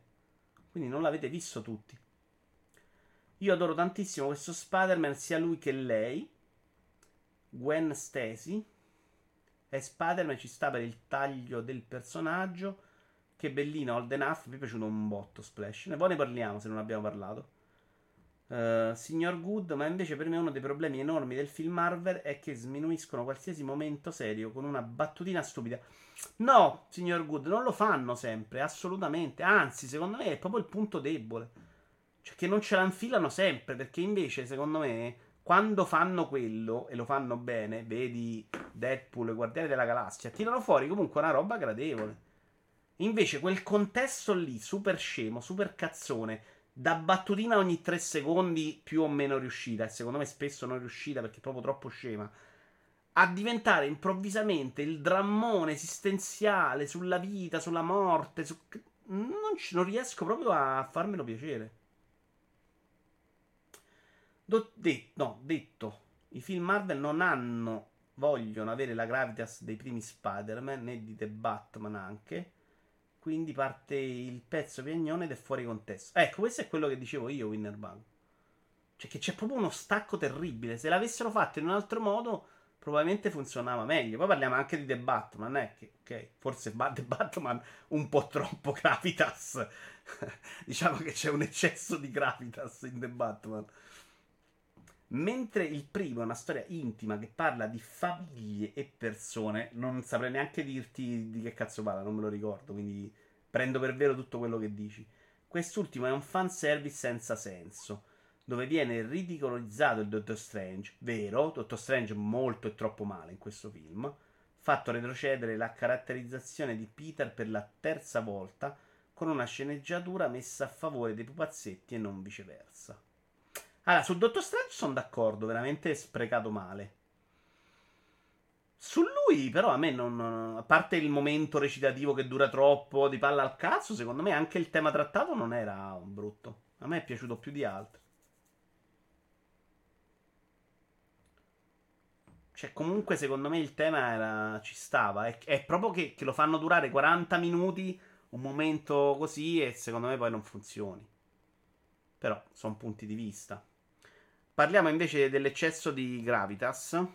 Quindi non l'avete visto tutti. Io adoro tantissimo questo Spider-Man, sia lui che lei. Gwen Stacy. E Spider-Man ci sta per il taglio del personaggio. Che bellina, Old Enough. Mi è piaciuto un botto Splash. E poi ne parliamo se non abbiamo parlato. Signor Good, ma invece per me uno dei problemi enormi del film Marvel è che sminuiscono qualsiasi momento serio con una battutina stupida. No, signor Good, non lo fanno sempre, assolutamente. Anzi, secondo me è proprio il punto debole. Cioè che non ce la infilano sempre, perché invece, secondo me, quando fanno quello e lo fanno bene, vedi Deadpool e Guardiani della Galassia, tirano fuori comunque una roba gradevole. Invece quel contesto lì, super scemo, super cazzone, da battutina ogni 3 secondi più o meno riuscita, e secondo me spesso non riuscita perché è proprio troppo scema, a diventare improvvisamente il drammone esistenziale sulla vita, sulla morte, non riesco proprio a farmelo piacere. Detto, i film Marvel vogliono avere la gravitas dei primi Spider-Man, né di The Batman anche. Quindi parte il pezzo piagnone ed è fuori contesto. Ecco, questo è quello che dicevo io, Winnerbug. Cioè che c'è proprio uno stacco terribile. Se l'avessero fatto in un altro modo, probabilmente funzionava meglio. Poi parliamo anche di The Batman, ok, forse The Batman un po' troppo gravitas. Diciamo che c'è un eccesso di gravitas in The Batman. Mentre il primo è una storia intima che parla di famiglie e persone, non saprei neanche dirti di che cazzo parla, non me lo ricordo, quindi prendo per vero tutto quello che dici. Quest'ultimo è un fanservice senza senso, dove viene ridicolizzato il Dottor Strange, vero, Dottor Strange molto e troppo male in questo film, fatto retrocedere la caratterizzazione di Peter per la terza volta con una sceneggiatura messa a favore dei pupazzetti e non viceversa. Allora, sul Dottor Strange sono d'accordo, veramente sprecato male. Su lui però a me non... a parte il momento recitativo che dura troppo, di palla al cazzo, secondo me anche il tema trattato non era brutto. A me è piaciuto più di altri. Cioè, comunque, secondo me il tema era... ci stava. È proprio che lo fanno durare 40 minuti, un momento così, e secondo me poi non funzioni. Però sono punti di vista. Parliamo invece dell'eccesso di gravitas.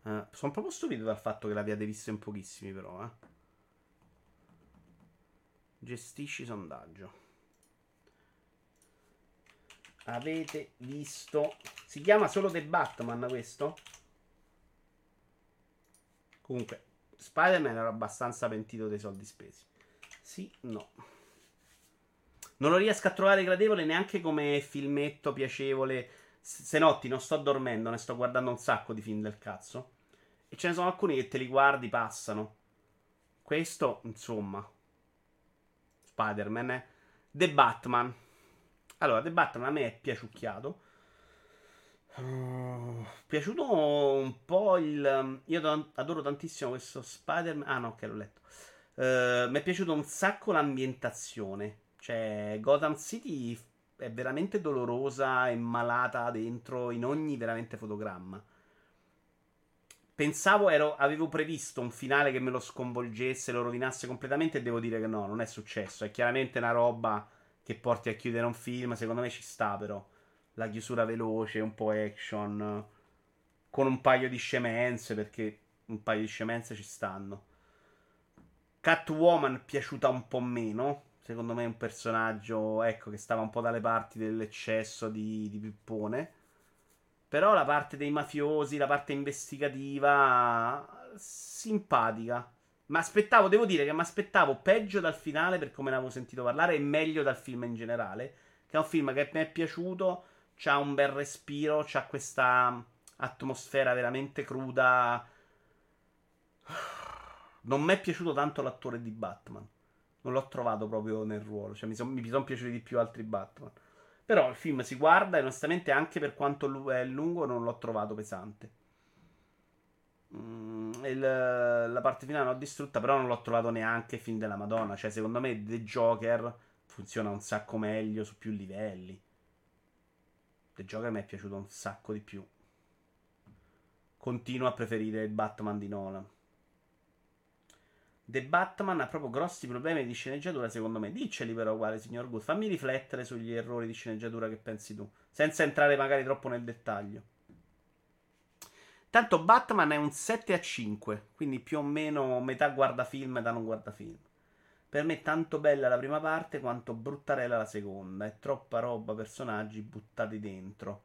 Sono proprio stupito dal fatto che l'abbiate visto in pochissimi, però. Gestisci sondaggio. Avete visto? Si chiama solo The Batman questo? Comunque, Spider-Man era abbastanza pentito dei soldi spesi. Sì, no. Non lo riesco a trovare gradevole neanche come filmetto piacevole. Se no, ti non sto dormendo, ne sto guardando un sacco di film del cazzo. E ce ne sono alcuni che te li guardi, passano. Questo, insomma. Spider-Man, eh. The Batman. Allora, The Batman a me è piaciucchiato. Piaciuto un po' il... Io adoro tantissimo questo Spider-Man. Ah no, ok, l'ho letto. Mi è piaciuto un sacco l'ambientazione. Cioè, Gotham City è veramente dolorosa e malata dentro, in ogni veramente fotogramma. Pensavo, avevo previsto un finale che me lo sconvolgesse, lo rovinasse completamente, e devo dire che no, non è successo. È chiaramente una roba... che porti a chiudere un film, secondo me ci sta però. La chiusura veloce, un po' action, con un paio di scemenze, perché un paio di scemenze ci stanno. Catwoman piaciuta un po' meno, secondo me è un personaggio, ecco, che stava un po' dalle parti dell'eccesso di pippone. Però la parte dei mafiosi, la parte investigativa, simpatica. Ma aspettavo, devo dire che mi aspettavo peggio dal finale, per come ne avevo sentito parlare, e meglio dal film in generale, che è un film che mi è piaciuto, c'ha un bel respiro, c'ha questa atmosfera veramente cruda. Non mi è piaciuto tanto l'attore di Batman, non l'ho trovato proprio nel ruolo, cioè mi sono piaciuti di più altri Batman. Però il film si guarda e onestamente anche per quanto è lungo non l'ho trovato pesante. La parte finale l'ho distrutta, però non l'ho trovato neanche film della Madonna. Cioè, secondo me The Joker funziona un sacco meglio su più livelli. The Joker mi è piaciuto un sacco di più. Continuo a preferire il Batman di Nolan. The Batman ha proprio grossi problemi di sceneggiatura, secondo me. Dicceli però, quale, signor Good. Fammi riflettere sugli errori di sceneggiatura che pensi tu, senza entrare magari troppo nel dettaglio. Tanto Batman è un 7/5, quindi più o meno metà guardafilm e da non guardafilm. Per me tanto bella la prima parte quanto bruttarella la seconda. È troppa roba, personaggi buttati dentro.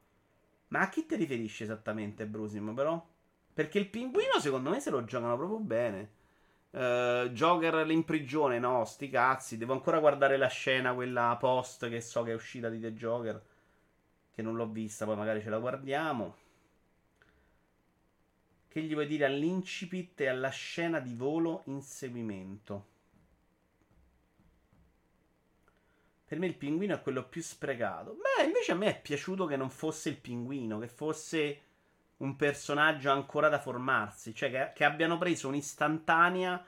Ma a chi ti riferisci esattamente, Brusim, però? Perché il pinguino secondo me se lo giocano proprio bene. Joker l'imprigione, no, sti cazzi. Devo ancora guardare la scena, quella post che so che è uscita di The Joker, che non l'ho vista, poi magari ce la guardiamo. Che gli vuoi dire all'incipit e alla scena di volo inseguimento? Per me il pinguino è quello più sprecato. Beh, invece a me è piaciuto che non fosse il pinguino, che fosse un personaggio ancora da formarsi. Cioè che abbiano preso un'istantanea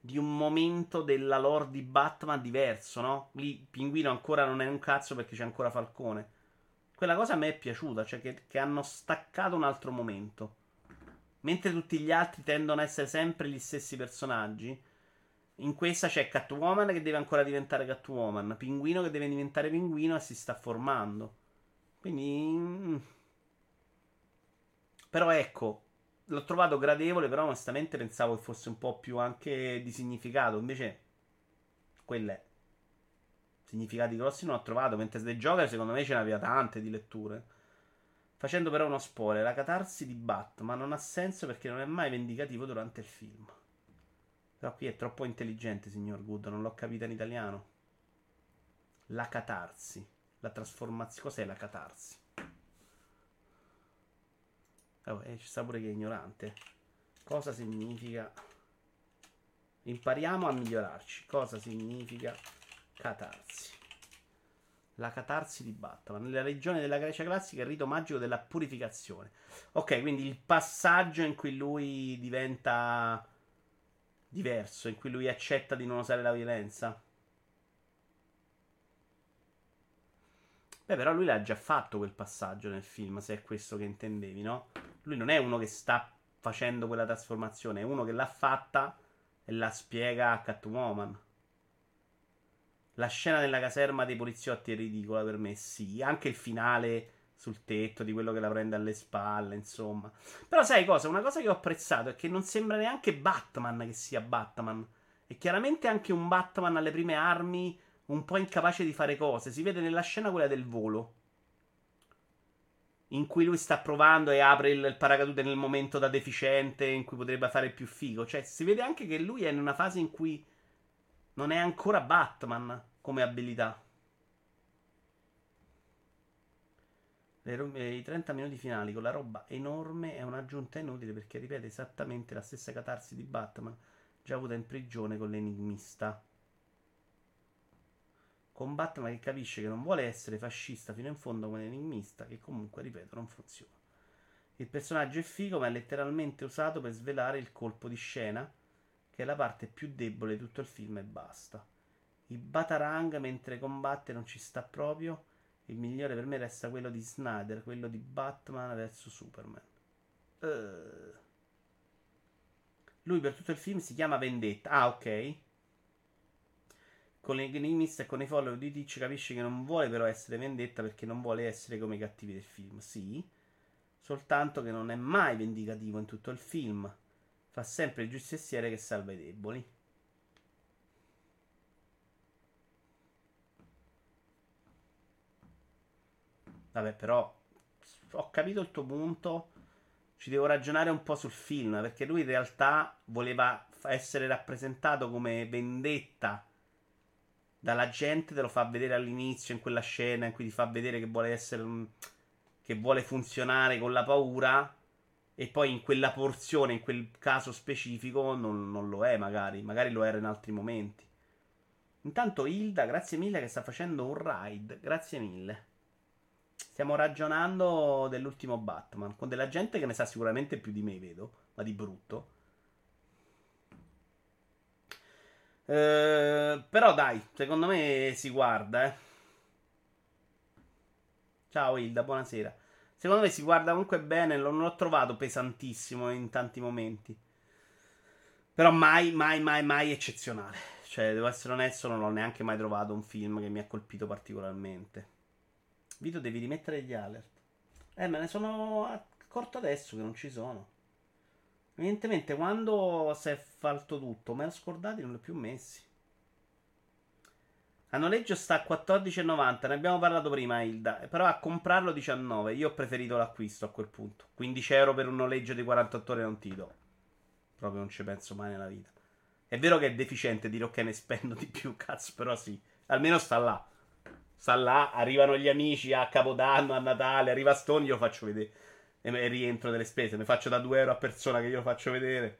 di un momento della lore di Batman diverso, no? Lì il pinguino ancora non è un cazzo perché c'è ancora Falcone. Quella cosa a me è piaciuta, cioè che hanno staccato un altro momento. Mentre tutti gli altri tendono a essere sempre gli stessi personaggi, in questa c'è Catwoman che deve ancora diventare Catwoman, Pinguino che deve diventare Pinguino e si sta formando. Quindi... Però ecco, l'ho trovato gradevole, però onestamente pensavo che fosse un po' più anche di significato, invece quella è. significati grossi non ho trovato, mentre The Joker secondo me ce n'aveva tante di letture. Facendo però uno spoiler, la catarsi di Batman non ha senso perché non è mai vendicativo durante il film. Però qui è troppo intelligente, signor Good, non l'ho capita in italiano. La catarsi, la trasformazione, cos'è la catarsi? Oh, ci sta pure che è ignorante. Cosa significa? Impariamo a migliorarci. Cosa significa catarsi? La catarsi di Batman. Nella regione della Grecia classica il rito magico della purificazione. Ok, quindi il passaggio in cui lui diventa diverso, in cui lui accetta di non usare la violenza. Beh, però lui l'ha già fatto quel passaggio nel film, se è questo che intendevi, no? Lui non è uno che sta facendo quella trasformazione, è uno che l'ha fatta e la spiega a Catwoman. La scena nella caserma dei poliziotti è ridicola per me, sì. Anche il finale sul tetto di quello che la prende alle spalle, insomma. Però sai cosa? Una cosa che ho apprezzato è che non sembra neanche Batman che sia Batman. È chiaramente anche un Batman alle prime armi, un po' incapace di fare cose. Si vede nella scena quella del volo, in cui lui sta provando e apre il paracadute nel momento da deficiente in cui potrebbe fare più figo. Cioè, si vede anche che lui è in una fase in cui non è ancora Batman come abilità. I 30 minuti finali con la roba enorme è un'aggiunta inutile perché ripete esattamente la stessa catarsi di Batman già avuta in prigione con l'enigmista. Con Batman che capisce che non vuole essere fascista fino in fondo come l'enigmista, che comunque, ripeto, non funziona. Il personaggio è figo, ma è letteralmente usato per svelare il colpo di scena, che è la parte più debole di tutto il film e basta. Il Batarang mentre combatte non ci sta proprio. Il migliore per me resta quello di Snyder, quello di Batman vs Superman. Lui per tutto il film si chiama Vendetta. Ah, ok. Con l'enigmista e con i follower di Twitch capisce che non vuole però essere vendetta perché non vuole essere come i cattivi del film. Sì, soltanto che non è mai vendicativo in tutto il film. Fa sempre il giustiziere che salva i deboli. Vabbè, però ho capito il tuo punto. Ci devo ragionare un po' sul film, perché lui in realtà voleva essere rappresentato come vendetta dalla gente, te lo fa vedere all'inizio in quella scena in cui ti fa vedere che vuole essere, che vuole funzionare con la paura, e poi in quella porzione, in quel caso specifico non lo è, magari lo era in altri momenti. Intanto Hilda, grazie mille che sta facendo un raid, grazie mille. Stiamo ragionando dell'ultimo Batman con della gente che ne sa sicuramente più di me, vedo, ma di brutto. Però dai, secondo me si guarda, eh. Ciao Hilda, buonasera. Secondo me si guarda comunque bene, non l'ho trovato pesantissimo in tanti momenti. Però mai eccezionale. Cioè, devo essere onesto, non l'ho neanche mai trovato un film che mi ha colpito particolarmente. Vito, devi rimettere gli alert. Me ne sono accorto adesso che non ci sono. Evidentemente quando si è fatto tutto, me l'ho scordato e non l'ho più messi. A noleggio sta a 14,90, ne abbiamo parlato prima Hilda, però a comprarlo 19, io ho preferito l'acquisto a quel punto. 15 euro per un noleggio di 48 ore non ti do, proprio non ci penso mai nella vita. È vero che è deficiente dire ok ne spendo di più, cazzo, però sì, almeno sta là, arrivano gli amici a Capodanno, a Natale, arriva Stone, io lo faccio vedere. E rientro delle spese, ne faccio da 2 euro a persona che io lo faccio vedere.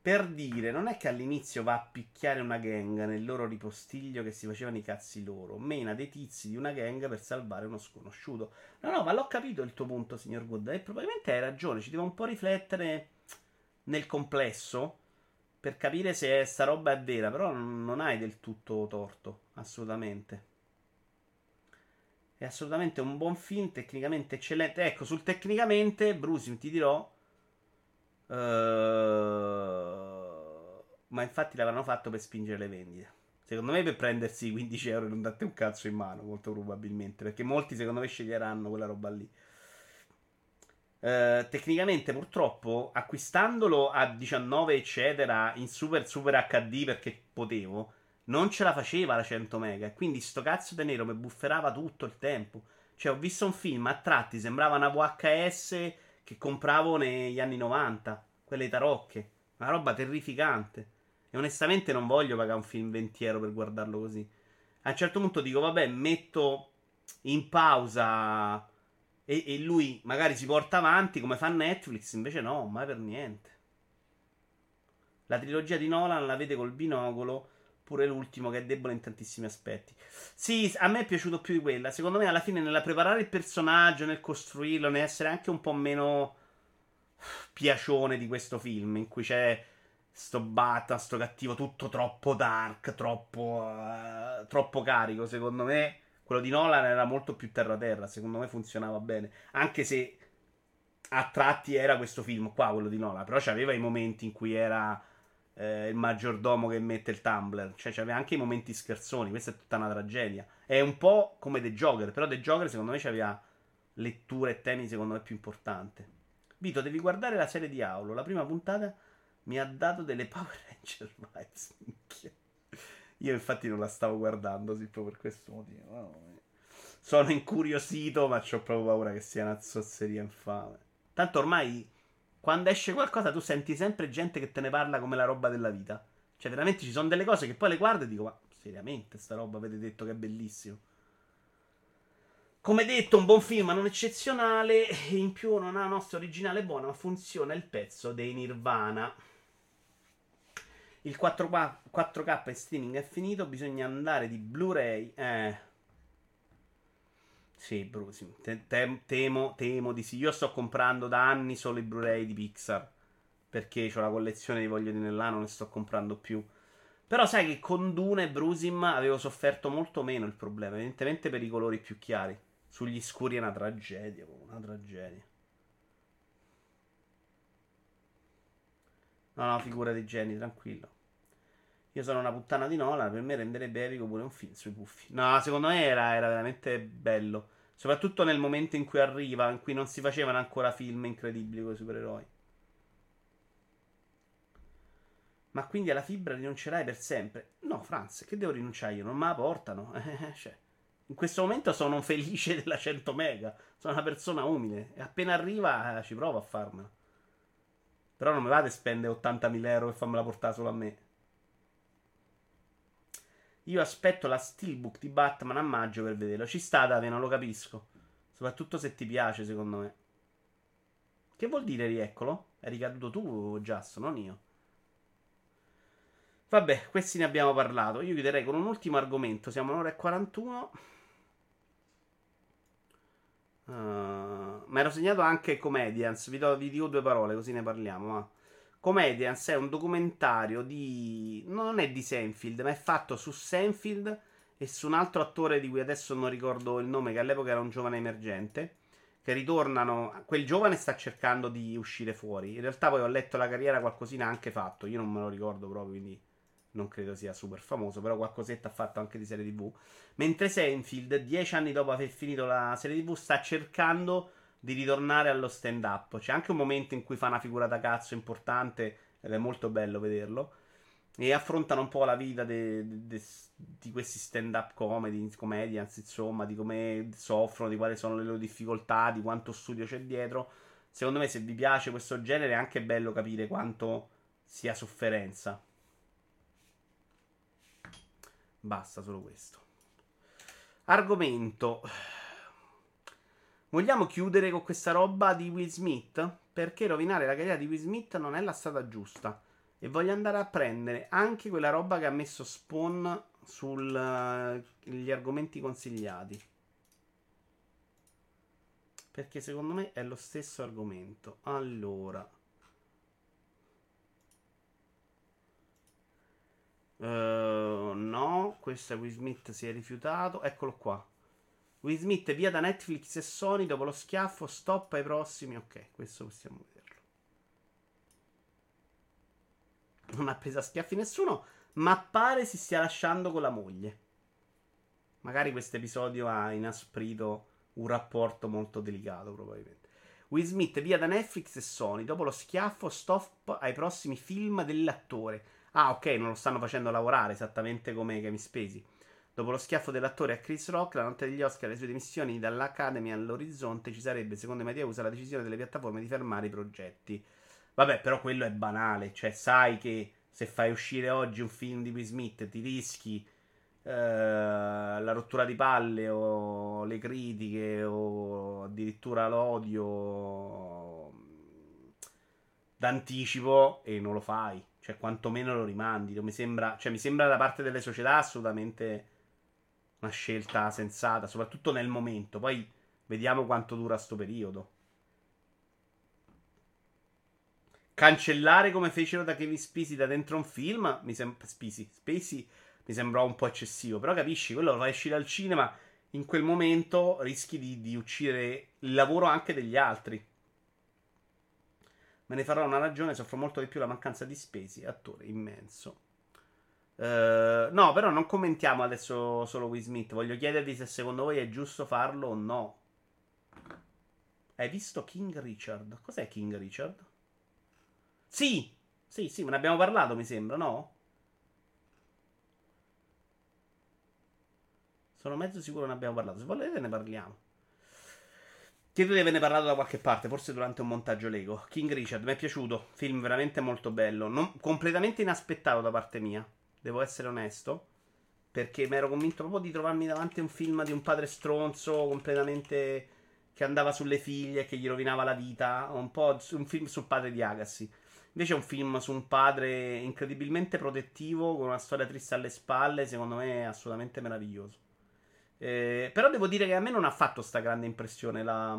Per dire, non è che all'inizio va a picchiare una gang nel loro ripostiglio che si facevano i cazzi loro, mena dei tizi di una gang per salvare uno sconosciuto. No, ma l'ho capito il tuo punto, signor Good, e probabilmente hai ragione, ci devo un po' riflettere nel complesso per capire se sta roba è vera, però non hai del tutto torto, assolutamente. È assolutamente un buon film, tecnicamente eccellente. Ecco, sul tecnicamente, Brusim, ti dirò, ma infatti l'avranno fatto per spingere le vendite. Secondo me per prendersi 15 euro e non darti un cazzo in mano, molto probabilmente, perché molti secondo me sceglieranno quella roba lì. Tecnicamente purtroppo, acquistandolo a 19 eccetera, in super HD perché potevo, non ce la faceva la 100 mega, e quindi sto cazzo di nero mi bufferava tutto il tempo. Cioè, ho visto un film a tratti, sembrava una VHS che compravo negli anni 90, quelle tarocche, una roba terrificante. E onestamente non voglio pagare un film €20 per guardarlo così. A un certo punto dico, vabbè, metto in pausa e lui magari si porta avanti come fa Netflix, invece no, mai per niente. La trilogia di Nolan la vede col binocolo, pure l'ultimo che è debole in tantissimi aspetti. Sì, a me è piaciuto più di quella. Secondo me alla fine nella preparare il personaggio, nel costruirlo, nell'essere anche un po' meno piacione di questo film, in cui c'è sto Batman, sto cattivo, tutto troppo dark, troppo carico. Secondo me quello di Nolan era molto più terra-terra, secondo me funzionava bene, anche se a tratti era questo film qua, quello di Nolan, però c'aveva i momenti in cui era... il maggiordomo che mette il tumbler, cioè c'aveva anche i momenti scherzoni. Questa è tutta una tragedia. È un po' come The Joker, però The Joker secondo me c'aveva letture e temi secondo me più importante. Vito, devi guardare la serie di Aulo, la prima puntata mi ha dato delle Power Ranger vibes. Io infatti non la stavo guardando, sì, proprio per questo motivo. Oh, sono incuriosito, ma c'ho proprio paura che sia una zozzeria infame. Tanto ormai quando esce qualcosa tu senti sempre gente che te ne parla come la roba della vita. Cioè veramente ci sono delle cose che poi le guardo e dico, ma seriamente sta roba avete detto che è bellissimo. Come detto, un buon film ma non eccezionale, e in più non ha una nostra originale buona, ma funziona il pezzo dei Nirvana. Il 4K in streaming è finito, bisogna andare di Blu-ray. Sì, Bruce, temo di sì. Io sto comprando da anni solo i Blu-ray di Pixar, perché ho la collezione di Voglio di Nellà, non ne sto comprando più. Però sai che con Dune e Brusim avevo sofferto molto meno il problema, evidentemente per i colori più chiari. Sugli scuri è una tragedia, una tragedia. No, figura di Jenny, tranquillo. Io sono una puttana di Nolan, per me renderebbe epico pure un film sui puffi. No, secondo me era veramente bello. Soprattutto nel momento in cui arriva, in cui non si facevano ancora film incredibili con i supereroi. Ma quindi alla fibra rinuncerai per sempre? No, Franz, che devo rinunciare io? Non me la portano. Cioè, in questo momento sono un felice della 100 mega. Sono una persona umile. E appena arriva ci provo a farmela. Però non mi vado a spendere €80.000 e farmela portare solo a me. Io aspetto la steelbook di Batman a maggio per vederlo. Ci sta, Dave, non lo capisco. Soprattutto se ti piace, secondo me. Che vuol dire rieccolo? È ricaduto tu, Giasso, non io. Vabbè, questi ne abbiamo parlato. Io chiuderei con un ultimo argomento. Siamo all'ora e 41. Ma ero segnato anche Comedians. Vi dico due parole, così ne parliamo, ma... Comedians è un documentario di... non è di Seinfeld, ma è fatto su Seinfeld e su un altro attore di cui adesso non ricordo il nome, che all'epoca era un giovane emergente, che ritornano... Quel giovane sta cercando di uscire fuori. In realtà poi ho letto la carriera, qualcosina ha anche fatto. Io non me lo ricordo proprio, quindi non credo sia super famoso, però qualcosetta ha fatto anche di serie TV. Mentre Seinfeld, 10 anni dopo aver finito la serie TV, sta cercando... di ritornare allo stand up. C'è anche un momento in cui fa una figura da cazzo importante ed è molto bello vederlo, e affrontano un po' la vita di questi stand up comedians, insomma, di come soffrono, di quali sono le loro difficoltà, di quanto studio c'è dietro. Secondo me, se vi piace questo genere, è anche bello capire quanto sia sofferenza. Basta solo questo argomento. Vogliamo chiudere con questa roba di Will Smith? Perché rovinare la carriera di Will Smith non è la strada giusta. E voglio andare a prendere anche quella roba che ha messo Spawn sugli argomenti consigliati. Perché secondo me è lo stesso argomento. Allora. No, questa Will Smith si è rifiutato. Eccolo qua. Will Smith via da Netflix e Sony dopo lo schiaffo, stop ai prossimi. Ok, questo possiamo vederlo. Non ha preso a schiaffi nessuno, ma pare si stia lasciando con la moglie. Magari questo episodio ha inasprito un rapporto molto delicato, probabilmente. Will Smith via da Netflix e Sony dopo lo schiaffo, stop ai prossimi film dell'attore. Ah, ok, non lo stanno facendo lavorare, esattamente come Kevin Spacey. Dopo lo schiaffo dell'attore a Chris Rock, la notte degli Oscar e le sue dimissioni dall'Academy all'orizzonte, ci sarebbe, secondo i media USA, la decisione delle piattaforme di fermare i progetti. Vabbè, però quello è banale, cioè sai che se fai uscire oggi un film di Will Smith ti rischi la rottura di palle o le critiche o addirittura l'odio d'anticipo e non lo fai. Cioè, quantomeno lo rimandi. Non mi sembra, cioè, mi sembra da parte delle società assolutamente una scelta sensata, soprattutto nel momento. Poi vediamo quanto dura sto periodo. Cancellare come fecero da Kevin Spacey da dentro un film Spacey mi sembrò un po' eccessivo. Però capisci, quello lo fai uscire al cinema in quel momento, rischi di uccidere il lavoro anche degli altri. Me ne farò una ragione, soffro molto di più la mancanza di Spacey, attore immenso. No, però non commentiamo adesso solo Will Smith. Voglio chiedervi se secondo voi è giusto farlo o no. Hai visto King Richard? Cos'è King Richard? Sì! Sì, me ne abbiamo parlato, mi sembra, no? Sono mezzo sicuro ne abbiamo parlato. Se volete ne parliamo. Chiedo di averne parlato da qualche parte, forse durante un montaggio Lego. King Richard, mi è piaciuto, film veramente molto bello, completamente inaspettato da parte mia, devo essere onesto, perché mi ero convinto proprio di trovarmi davanti a un film di un padre stronzo, completamente che andava sulle figlie, che gli rovinava la vita, un po' un film sul padre di Agassi. Invece è un film su un padre incredibilmente protettivo, con una storia triste alle spalle, secondo me è assolutamente meraviglioso. Però devo dire che a me non ha fatto sta grande impressione la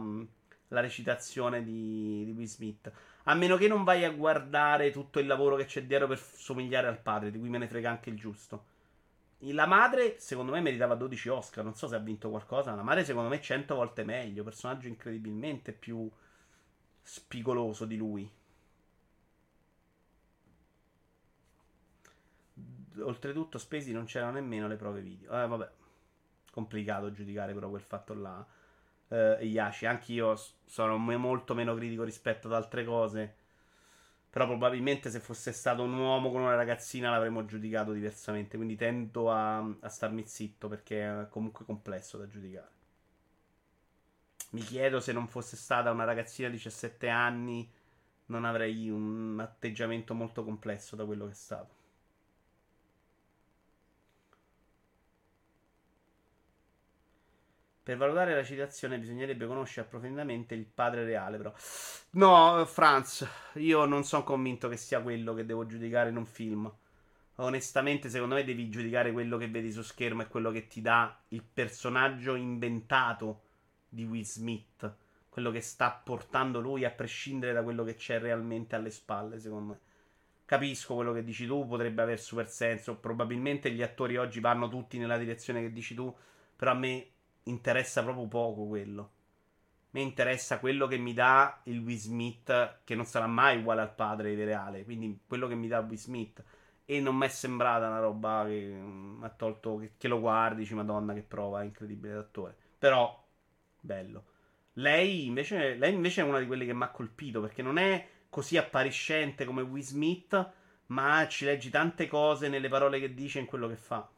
recitazione di Will Smith, a meno che non vai a guardare tutto il lavoro che c'è dietro per somigliare al padre, di cui me ne frega anche il giusto. La madre secondo me meritava 12 Oscar, non so se ha vinto qualcosa. La madre secondo me 100 volte meglio, personaggio incredibilmente più spigoloso di lui. Oltretutto Spesi non c'erano nemmeno le prove video. Vabbè, complicato giudicare però quel fatto là. Iaci, anche io sono molto meno critico rispetto ad altre cose, però probabilmente se fosse stato un uomo con una ragazzina l'avremmo giudicato diversamente, quindi tendo a starmi zitto, perché è comunque complesso da giudicare. Mi chiedo se non fosse stata una ragazzina di 17 anni non avrei un atteggiamento molto complesso da quello che è stato. Per valutare la citazione bisognerebbe conoscere approfonditamente il padre reale, però. No, Franz, io non sono convinto che sia quello che devo giudicare in un film. Onestamente, secondo me devi giudicare quello che vedi su schermo e quello che ti dà il personaggio inventato di Will Smith. Quello che sta portando lui, a prescindere da quello che c'è realmente alle spalle, secondo me. Capisco quello che dici tu, potrebbe aver super senso. Probabilmente gli attori oggi vanno tutti nella direzione che dici tu, però a me interessa proprio poco quello. Mi interessa quello che mi dà il Will Smith, che non sarà mai uguale al padre reale, quindi quello che mi dà Will Smith. E non mi è sembrata una roba che mi ha tolto, che lo guardi, dici madonna che prova, è incredibile l'attore, però bello. Lei invece è una di quelle che mi ha colpito, perché non è così appariscente come Will Smith, ma ci leggi tante cose nelle parole che dice e in quello che fa.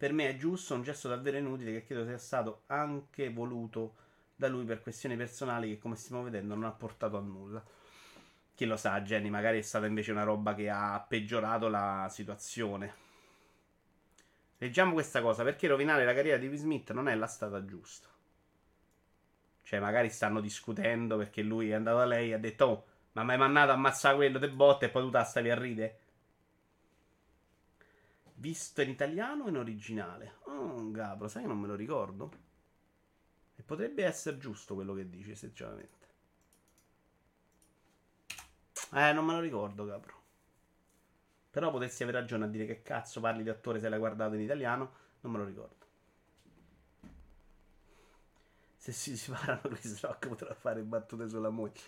Per me è giusto, un gesto davvero inutile che credo sia stato anche voluto da lui per questioni personali che, come stiamo vedendo, non ha portato a nulla. Chi lo sa, Jenny, magari è stata invece una roba che ha peggiorato la situazione. Leggiamo questa cosa, perché rovinare la carriera di Will Smith non è la strada giusta. Cioè, magari stanno discutendo perché lui è andato da lei e ha detto «Oh, ma mi hai mandato a ammazzare quello de botte e poi tu stavi a ridere?» Visto in italiano o in originale? Oh, Gabro, sai che non me lo ricordo? E potrebbe essere giusto quello che dici, sinceramente. Non me lo ricordo, Gabro. Però potresti avere ragione a dire che cazzo parli di attore se l'hai guardato in italiano. Non me lo ricordo. Se si separano Chris Rock potrà fare battute sulla moglie.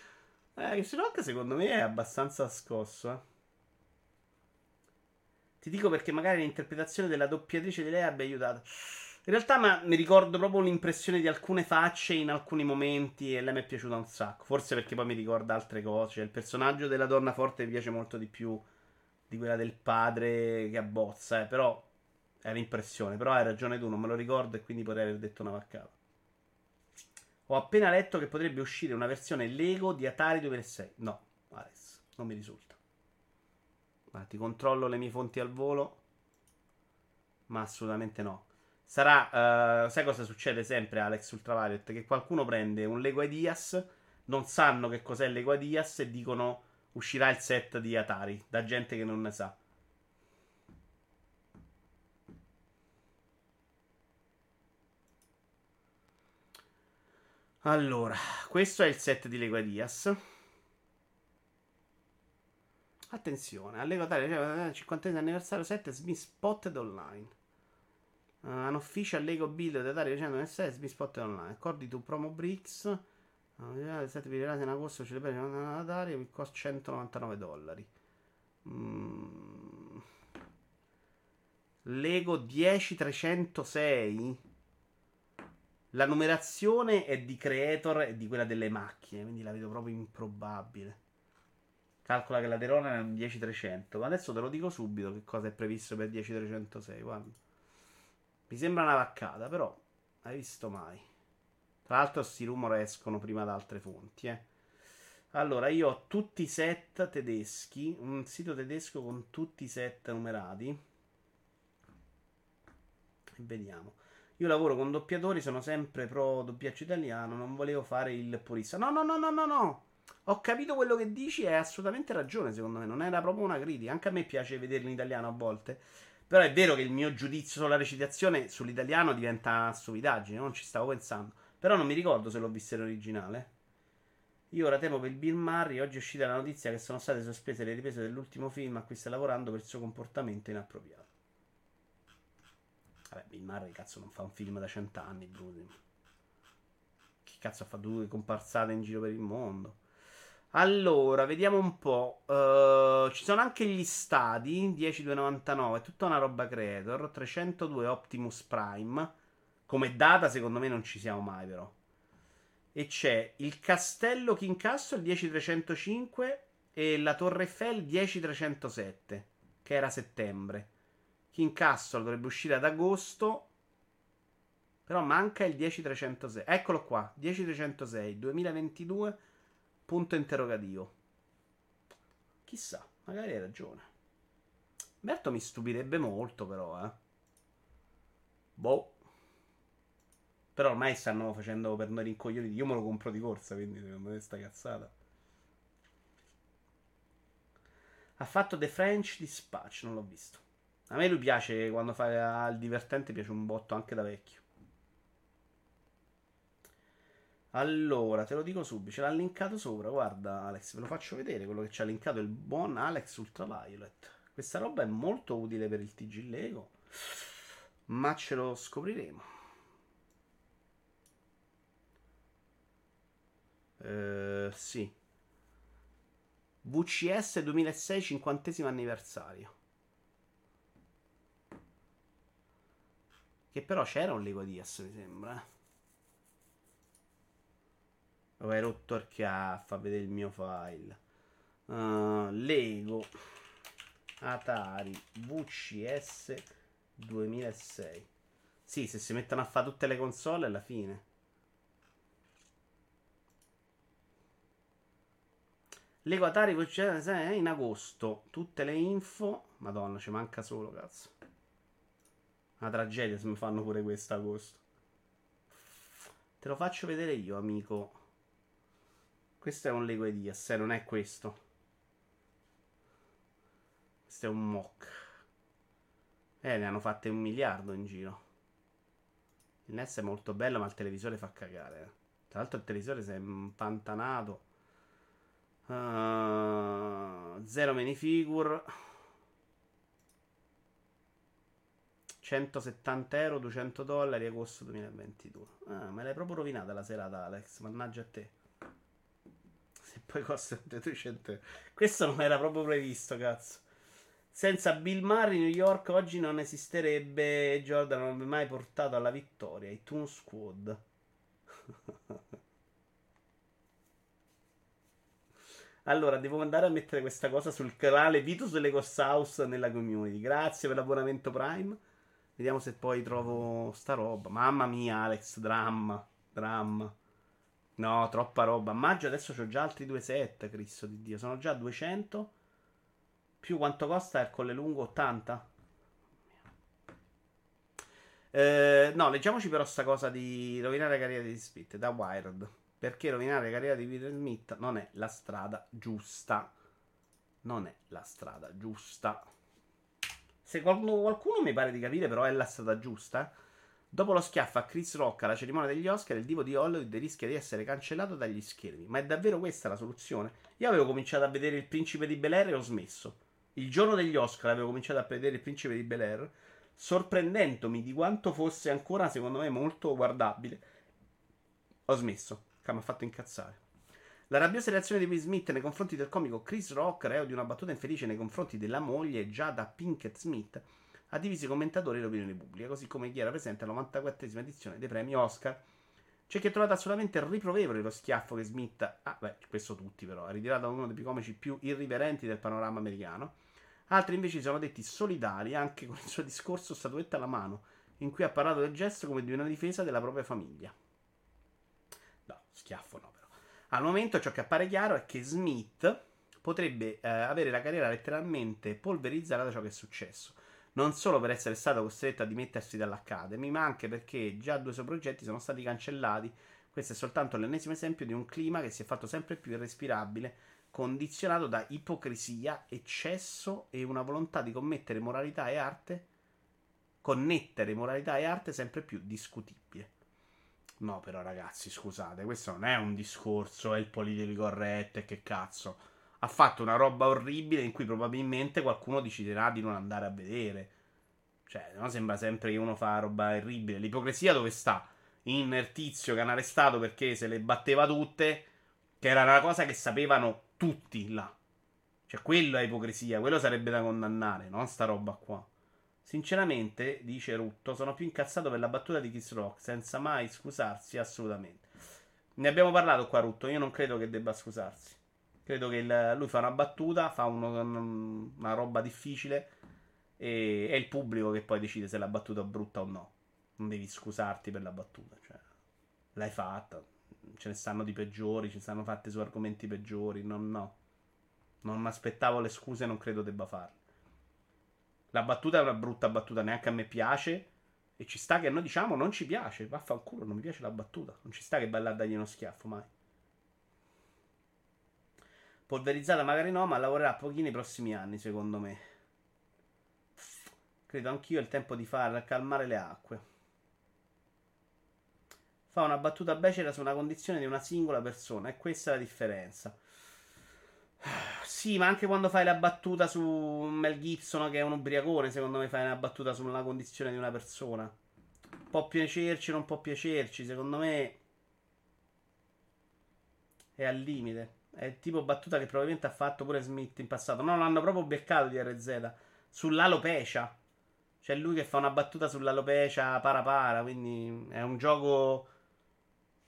Chris Rock secondo me è abbastanza scosso, Ti dico perché magari l'interpretazione della doppiatrice di lei abbia aiutato. In realtà mi ricordo proprio l'impressione di alcune facce in alcuni momenti, e lei mi è piaciuta un sacco. Forse perché poi mi ricorda altre cose. Il personaggio della donna forte mi piace molto di più di quella del padre che abbozza, però è l'impressione. Però hai ragione tu, non me lo ricordo, e quindi potrei aver detto una vaccata. Ho appena letto che potrebbe uscire una versione Lego di Atari 2006. No, Alex, non mi risulta. Ma ti controllo le mie fonti al volo. Ma assolutamente no. Sarà, sai cosa succede sempre, Alex Ultraviolet? Che qualcuno prende un Lego Ideas, non sanno che cos'è il Lego Ideas e dicono uscirà il set di Atari, da gente che non ne sa. Allora, questo è il set di Lego Ideas. Attenzione, a Lego Atari, 50° anniversario, 7 spotted online. An official Lego build da Atari facendo nel set spot online. Accordi tu promo bricks. Il set virati in agosto celebrare Atari e costa $199. Lego 10306. La numerazione è di Creator e di quella delle macchine, quindi la vedo proprio improbabile. Calcola che la Terona è un 10300. Ma adesso te lo dico subito che cosa è previsto per 10306. Guarda, mi sembra una vaccata, però hai visto mai. Tra l'altro sti rumor escono prima da altre fonti, eh. Allora, io ho tutti i set tedeschi, un sito tedesco con tutti i set numerati. E vediamo. Io lavoro con doppiatori, sono sempre pro doppiaggio italiano, non volevo fare il purista. No. Ho capito quello che dici, hai assolutamente ragione, secondo me. Non era proprio una critica, anche a me piace vederlo in italiano a volte. Però è vero che il mio giudizio sulla recitazione sull'italiano diventa una stupidaggine, non ci stavo pensando. Però non mi ricordo se l'ho visto in originale. Io ora temo per il Bill Murray. Oggi è uscita la notizia che sono state sospese le riprese dell'ultimo film a cui sta lavorando per il suo comportamento inappropriato. Vabbè, Bill Murray cazzo non fa un film da 100 anni, Bruno. Che cazzo ha fatto 2 comparsate in giro per il mondo? Allora, vediamo un po'. Ci sono anche gli stadi, 10.299, tutta una roba creator, 302 Optimus Prime. Come data secondo me non ci siamo mai, però. E c'è il castello King Castle 10.305 e la Torre Eiffel 10.307, che era settembre. King Castle dovrebbe uscire ad agosto, però manca il 10.306. Eccolo qua, 10.306, 2022. Punto interrogativo. Chissà, magari hai ragione. Berto mi stupirebbe molto, però, eh. Boh. Però ormai stanno facendo per noi rincoglioniti. Io me lo compro di corsa, quindi secondo me sta cazzata. Ha fatto The French Dispatch, non l'ho visto. A me lui piace, quando fa il divertente piace un botto anche da vecchio. Allora, te lo dico subito, ce l'ha linkato sopra, guarda Alex, ve lo faccio vedere quello che ci ha linkato il buon Alex Ultraviolet. Questa roba è molto utile per il TG Lego, ma ce lo scopriremo. Sì. VCS 2006, 50° anniversario. Che però c'era un Lego Dias, mi sembra. Hai rotto il K, fa vedere il mio file. Lego Atari VCS 2006. Sì, se si mettono a fare tutte le console alla fine. Lego Atari VCS in agosto. Tutte le info. Madonna, ci manca solo, cazzo. Una tragedia se mi fanno pure questa agosto. Te lo faccio vedere io, amico. Questo è un Lego Ideas, non è questo. Questo è un mock. Ne hanno fatte 1 miliardo in giro. Il NES è molto bello, ma il televisore fa cagare. Tra l'altro il televisore si è impantanato. Zero minifigure. €170, $200, agosto 2022. Me l'hai proprio rovinata la serata, Alex. Mannaggia a te. E poi costa €200. Questo non era proprio previsto, cazzo. Senza Bill Murray New York oggi non esisterebbe. Jordan non avrebbe mai portato alla vittoria i Toon Squad. Allora, devo andare a mettere questa cosa sul canale Vitus Lego House nella community. Grazie per l'abbonamento Prime. Vediamo se poi trovo sta roba. Mamma mia, Alex, dramma. No, troppa roba. A maggio adesso c'ho già altri 2 set, Cristo di Dio. Sono già a 200. Più quanto costa il colle lungo? 80? No, leggiamoci però sta cosa di rovinare la carriera di Smith da Wired. Perché rovinare la carriera di Peter Smith non è la strada giusta. Non è la strada giusta. Se qualcuno mi pare di capire però è la strada giusta. Dopo lo schiaffo a Chris Rock alla cerimonia degli Oscar, il divo di Hollywood rischia di essere cancellato dagli schermi. Ma è davvero questa la soluzione? Io avevo cominciato a vedere Il Principe di Bel Air e ho smesso. Il giorno degli Oscar avevo cominciato a vedere Il Principe di Bel Air, sorprendendomi di quanto fosse ancora, secondo me, molto guardabile. Ho smesso. Mi ha fatto incazzare. La rabbiosa reazione di Will Smith nei confronti del comico Chris Rock, reo di una battuta infelice nei confronti della moglie Jada Pinkett Smith, ha diviso i commentatori e l'opinione pubblica, così come chi era presente alla 94esima edizione dei premi Oscar. C'è chi ha trovato assolutamente riprovevole lo schiaffo che Smith questo tutti però, ha ritirato uno dei comici più irriverenti del panorama americano. Altri invece si sono detti solidari anche con il suo discorso statuetta alla mano, in cui ha parlato del gesto come di una difesa della propria famiglia. No, schiaffo no però. Al momento ciò che appare chiaro è che Smith potrebbe avere la carriera letteralmente polverizzata da ciò che è successo. Non solo per essere stato costretto a dimettersi dall'Academy, ma anche perché già 2 suoi progetti sono stati cancellati. Questo è soltanto l'ennesimo esempio di un clima che si è fatto sempre più irrespirabile, condizionato da ipocrisia, eccesso e una volontà di connettere moralità e arte sempre più discutibile. No però ragazzi, scusate, questo non è un discorso, è il politico corretto e che cazzo. Ha fatto una roba orribile in cui probabilmente qualcuno deciderà di non andare a vedere. Cioè, no? Sembra sempre che uno fa roba orribile. L'ipocrisia dove sta? In il tizio che hanno arrestato perché se le batteva tutte, che era una cosa che sapevano tutti là. Cioè, quello è ipocrisia, quello sarebbe da condannare, non sta roba qua. Sinceramente, dice Rutto, sono più incazzato per la battuta di Chris Rock, senza mai scusarsi assolutamente. Ne abbiamo parlato qua, Rutto, io non credo che debba scusarsi. Credo che lui fa una battuta, fa una roba difficile e è il pubblico che poi decide se la battuta è brutta o no. Non devi scusarti per la battuta, cioè, l'hai fatta, ce ne stanno di peggiori, ce ne stanno fatte su argomenti peggiori, no. Non mi aspettavo le scuse, non credo debba farle. La battuta è una brutta battuta, neanche a me piace e ci sta che noi diciamo non ci piace, vaffanculo, non mi piace la battuta, non ci sta che ballare dagli uno schiaffo mai. Polverizzata magari no, ma lavorerà pochino nei prossimi anni, secondo me. Credo anch'io è il tempo di far calmare le acque. Fa una battuta becera su una condizione di una singola persona, e questa è la differenza. Sì, ma anche quando fai la battuta su Mel Gibson, che è un ubriacone, secondo me fai una battuta sulla condizione di una persona. Può piacerci, non può piacerci, secondo me è al limite. È il tipo battuta che probabilmente ha fatto pure Smith in passato. No, l'hanno proprio beccato di RZ sull'alopecia. Cioè lui che fa una battuta sull'alopecia para, quindi è un gioco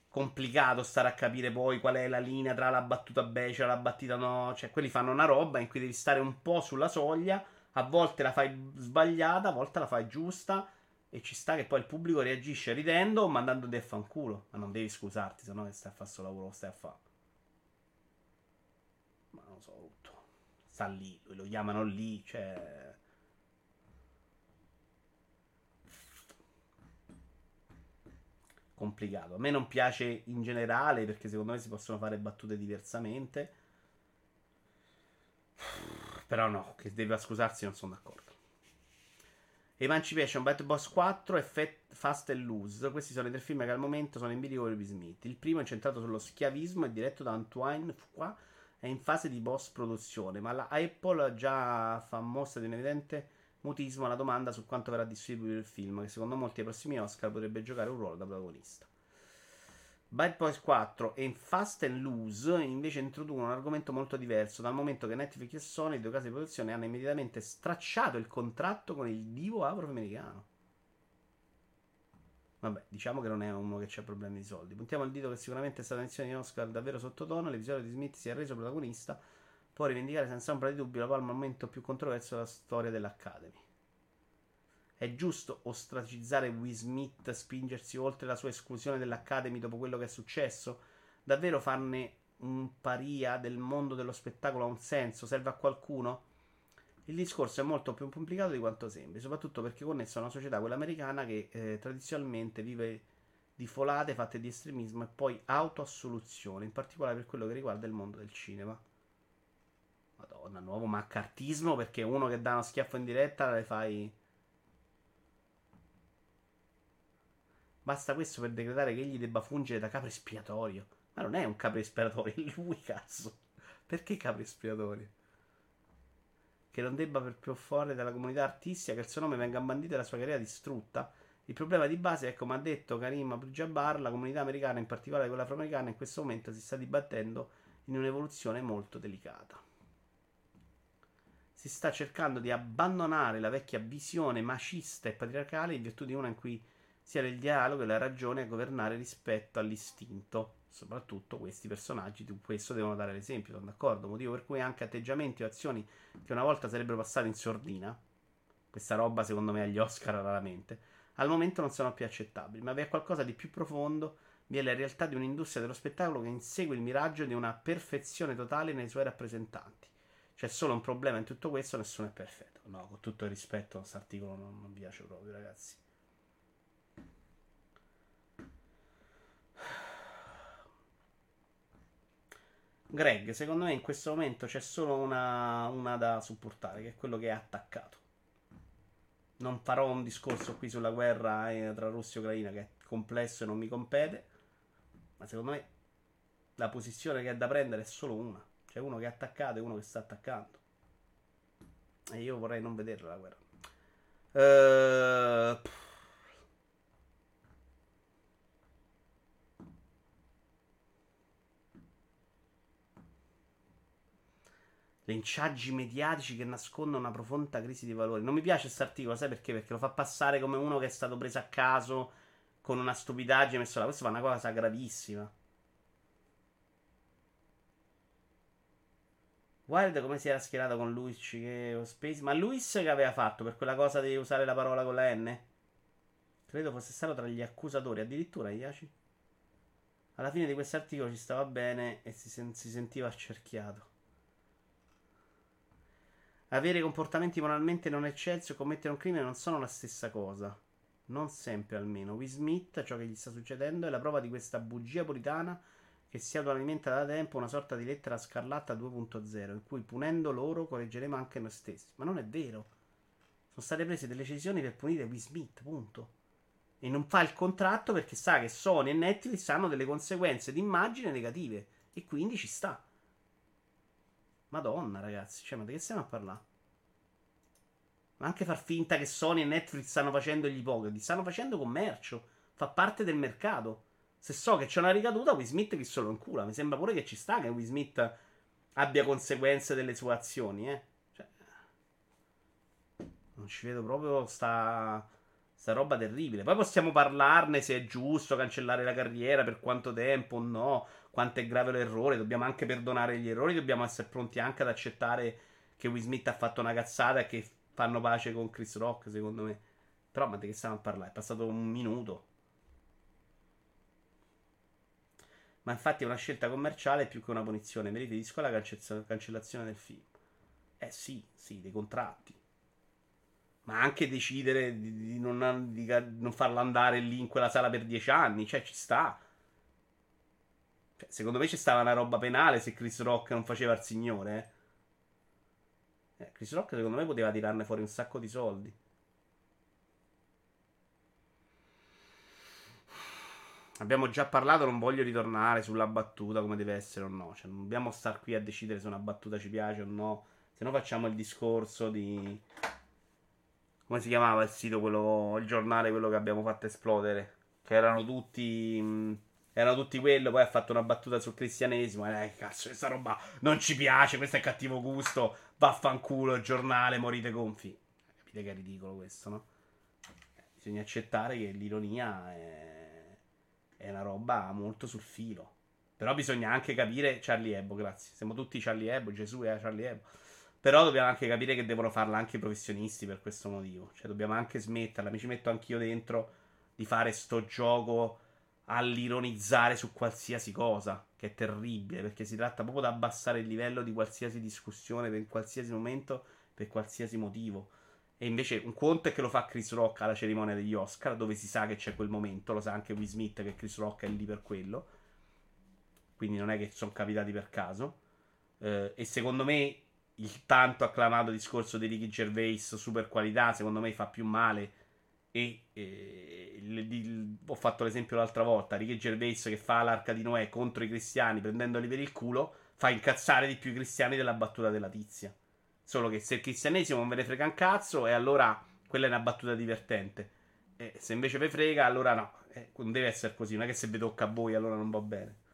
complicato stare a capire poi qual è la linea tra la battuta becera e la battuta no. Cioè quelli fanno una roba in cui devi stare un po' sulla soglia, a volte la fai sbagliata, a volte la fai giusta e ci sta che poi il pubblico reagisce ridendo o mandandoti a fanculo. Ma non devi scusarti, sennò che stai a fare solo lavoro, stai a fare. Ma non so, tutto. Sta lì, lo chiamano lì, cioè... complicato. A me non piace in generale, perché secondo me si possono fare battute diversamente. Però no, che debba scusarsi non sono d'accordo. Emancipation, Bad Boss 4 e Fast and Loose. Questi sono i 3 film che al momento sono in bilico per Will Smith. Il primo è incentrato sullo schiavismo e diretto da Antoine Fuqua. È in fase di post-produzione, ma la Apple già fa mostra di un evidente mutismo alla domanda su quanto verrà distribuito il film, che secondo molti ai prossimi Oscar potrebbe giocare un ruolo da protagonista. Bad Boys 4 e Fast and Loose invece introducono un argomento molto diverso, dal momento che Netflix e Sony, due case di produzione, hanno immediatamente stracciato il contratto con il divo afroamericano. Vabbè, diciamo che non è uno che c'ha problemi di soldi. Puntiamo il dito che sicuramente è stata un'edizione di Oscar davvero sottotono. L'episodio di Smith si è reso protagonista, può rivendicare senza ombra di dubbio la palma al momento più controverso della storia dell'Academy. È giusto ostracizzare Will Smith, spingersi oltre la sua esclusione dell'Academy dopo quello che è successo? Davvero farne un paria del mondo dello spettacolo ha un senso? Serve a qualcuno? Il discorso è molto più complicato di quanto sembri, soprattutto perché connesso a una società, quella americana, che tradizionalmente vive di folate fatte di estremismo e poi autoassoluzione, in particolare per quello che riguarda il mondo del cinema. Madonna, nuovo maccartismo, perché uno che dà uno schiaffo in diretta le fai... Basta questo per decretare che egli debba fungere da capro espiatorio. Ma non è un capro espiatorio, è lui, cazzo. Perché capro espiatorio? Che non debba per più fuori dalla comunità artistica, che il suo nome venga bandito e la sua carriera distrutta. Il problema di base è, come ha detto Karim Abdul-Jabbar, la comunità americana, in particolare quella afroamericana, in questo momento si sta dibattendo in un'evoluzione molto delicata. Si sta cercando di abbandonare la vecchia visione macista e patriarcale in virtù di una in cui sia il dialogo e la ragione a governare rispetto all'istinto. Soprattutto questi personaggi di questo devono dare l'esempio, sono d'accordo, motivo per cui anche atteggiamenti o azioni che una volta sarebbero passate in sordina, questa roba secondo me agli Oscar raramente, al momento non sono più accettabili, ma vi è qualcosa di più profondo, vi è la realtà di un'industria dello spettacolo che insegue il miraggio di una perfezione totale nei suoi rappresentanti. C'è solo un problema in tutto questo, nessuno è perfetto. No, con tutto il rispetto, questo articolo non mi piace proprio, ragazzi. Greg, secondo me in questo momento c'è solo una da supportare, che è quello che è attaccato. Non farò un discorso qui sulla guerra tra Russia e Ucraina, che è complesso e non mi compete, ma secondo me la posizione che è da prendere è solo una. C'è uno che è attaccato e uno che sta attaccando, e io vorrei non vederla la guerra. Linciaggi mediatici che nascondono una profonda crisi di valori. Non mi piace questo articolo, sai perché? Perché lo fa passare come uno che è stato preso a caso con una stupidaggine messo là. Questa fa una cosa gravissima. Guarda come si era schierato con Luis che Spacey. Ma Luis che aveva fatto per quella cosa di usare la parola con la N? Credo fosse stato tra gli accusatori, addirittura Iaci. Alla fine di questo articolo ci stava bene e si sentiva accerchiato. Avere comportamenti moralmente non eccelsi o commettere un crimine non sono la stessa cosa. Non sempre, almeno. Will Smith, ciò che gli sta succedendo, è la prova di questa bugia puritana che si autoalimenta da tempo, una sorta di lettera scarlatta 2.0, in cui punendo loro correggeremo anche noi stessi. Ma non è vero. Sono state prese delle decisioni per punire Will Smith, punto. E non fa il contratto perché sa che Sony e Netflix hanno delle conseguenze di immagine negative. E quindi ci sta. Madonna, ragazzi, cioè, ma di che stiamo a parlare? Ma anche far finta che Sony e Netflix stanno facendo gli ipocriti, stanno facendo commercio, fa parte del mercato. Se so che c'è una ricaduta, Will Smith chi solo in culo. Mi sembra pure che ci sta che Will Smith abbia conseguenze delle sue azioni, Cioè, non ci vedo proprio sta roba terribile. Poi possiamo parlarne se è giusto cancellare la carriera, per quanto tempo o no, quanto è grave l'errore, dobbiamo anche perdonare gli errori, dobbiamo essere pronti anche ad accettare che Will Smith ha fatto una cazzata e che fanno pace con Chris Rock, secondo me. Però ma di che stiamo a parlare? È passato un minuto. Ma infatti è una scelta commerciale più che una punizione, verifico la cancellazione del film. Sì, dei contratti. Ma anche decidere di non farlo andare lì in quella sala per 10 anni, cioè ci sta. Cioè, secondo me ci stava una roba penale se Chris Rock non faceva il signore. Chris Rock secondo me poteva tirarne fuori un sacco di soldi. Abbiamo già parlato, non voglio ritornare sulla battuta come deve essere o no. Cioè, non dobbiamo star qui a decidere se una battuta ci piace o no. Se no facciamo il discorso di... Come si chiamava il sito, quello, il giornale, quello che abbiamo fatto esplodere? Che erano tutti Era tutti quello, poi ha fatto una battuta sul cristianesimo. Cazzo, questa roba non ci piace, questo è cattivo gusto, vaffanculo, giornale, morite gonfi. Capite che è ridicolo questo, no? Bisogna accettare che l'ironia è una roba molto sul filo. Però bisogna anche capire Charlie Hebdo, grazie. Siamo tutti Charlie Hebdo, Gesù è Charlie Hebdo. Però dobbiamo anche capire che devono farla anche i professionisti per questo motivo. Cioè dobbiamo anche smetterla, mi ci metto anch'io dentro, di fare sto gioco all'ironizzare su qualsiasi cosa, che è terribile, perché si tratta proprio di abbassare il livello di qualsiasi discussione, per qualsiasi momento, per qualsiasi motivo. E invece un conto è che lo fa Chris Rock alla cerimonia degli Oscar, dove si sa che c'è quel momento, lo sa anche Will Smith che Chris Rock è lì per quello, quindi non è che sono capitati per caso. E secondo me il tanto acclamato discorso di Ricky Gervais, super qualità, secondo me fa più male. E ho fatto l'esempio l'altra volta, Ricky Gervais che fa l'arca di Noè contro i cristiani prendendoli per il culo, fa incazzare di più i cristiani della battuta della tizia. Solo che se il cristianesimo non ve ne frega un cazzo, e allora quella è una battuta divertente, e se invece ve frega, allora no, non deve essere così. Non è che se vi tocca a voi allora non va bene.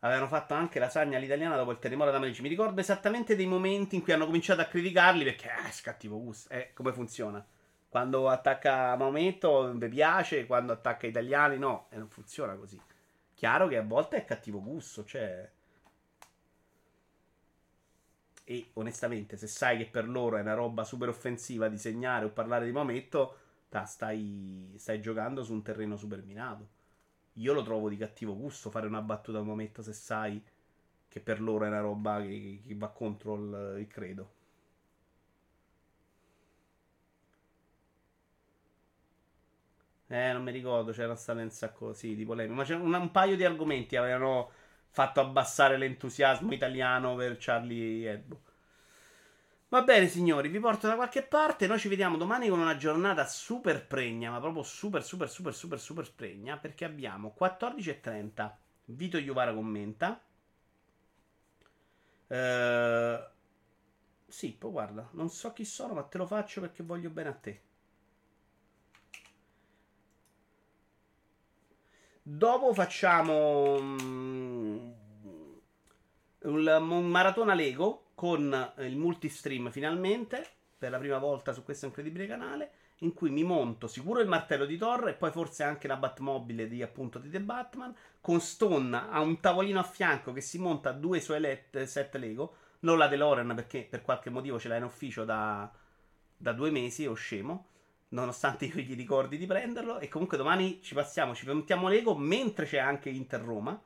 Avevano fatto anche lasagna all'italiana dopo il terremoto ad Amatrice. Mi ricordo esattamente dei momenti in cui hanno cominciato a criticarli, perché cattivo gusto. Come funziona? Quando attacca Maometto vi piace, quando attacca italiani no, e non funziona così. Chiaro che a volte è cattivo gusto, cioè. E onestamente, se sai che per loro è una roba super offensiva disegnare o parlare di Maometto, stai giocando su un terreno super minato. Io lo trovo di cattivo gusto fare una battuta al momento, se sai che per loro è una roba che va contro il credo. Non mi ricordo, c'era stata un sacco di polemiche, ma c'era un paio di argomenti avevano fatto abbassare l'entusiasmo italiano per Charlie Hebdo. Va bene signori, vi porto da qualche parte, noi ci vediamo domani con una giornata super pregna, ma proprio super super super super super pregna, perché abbiamo 14.30, Vito Iovara commenta, sì, poi guarda, non so chi sono ma te lo faccio perché voglio bene a te. Dopo facciamo un maratona Lego con il multistream finalmente, per la prima volta su questo incredibile canale, in cui mi monto sicuro il martello di Thor e poi forse anche la Batmobile di The Batman, con Stone a un tavolino a fianco che si monta due suoi set Lego, non la DeLorean perché per qualche motivo ce l'ha in ufficio da 2 mesi, o scemo, nonostante io gli ricordi di prenderlo. E comunque domani ci montiamo Lego mentre c'è anche Inter Roma,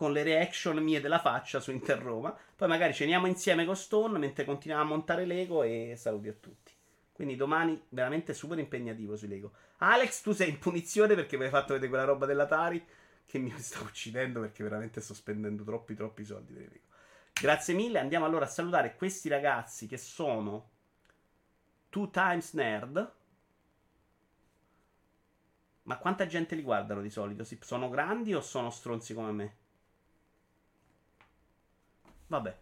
con le reaction mie della faccia su Inter Roma. Poi magari ceniamo insieme con Stone mentre continuiamo a montare Lego, e saluti a tutti. Quindi domani veramente super impegnativo sui Lego. Alex, tu sei in punizione perché mi hai fatto vedere quella roba dell'Atari che mi sta uccidendo, perché veramente sto spendendo troppi soldi per i Lego. Grazie mille, andiamo allora a salutare questi ragazzi che sono 2 Times Nerd. Ma quanta gente li guardano di solito? Sono grandi o sono stronzi come me? Vabbè,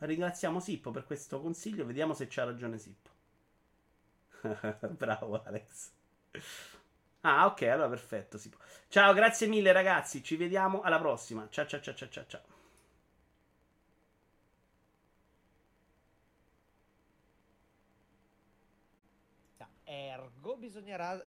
ringraziamo Sippo per questo consiglio, vediamo se c'ha ragione Sippo. Bravo Alex. Ah, ok, allora perfetto Sippo. Ciao, grazie mille ragazzi, ci vediamo alla prossima. Ciao ciao ciao ciao ciao ciao. Ergo bisognerà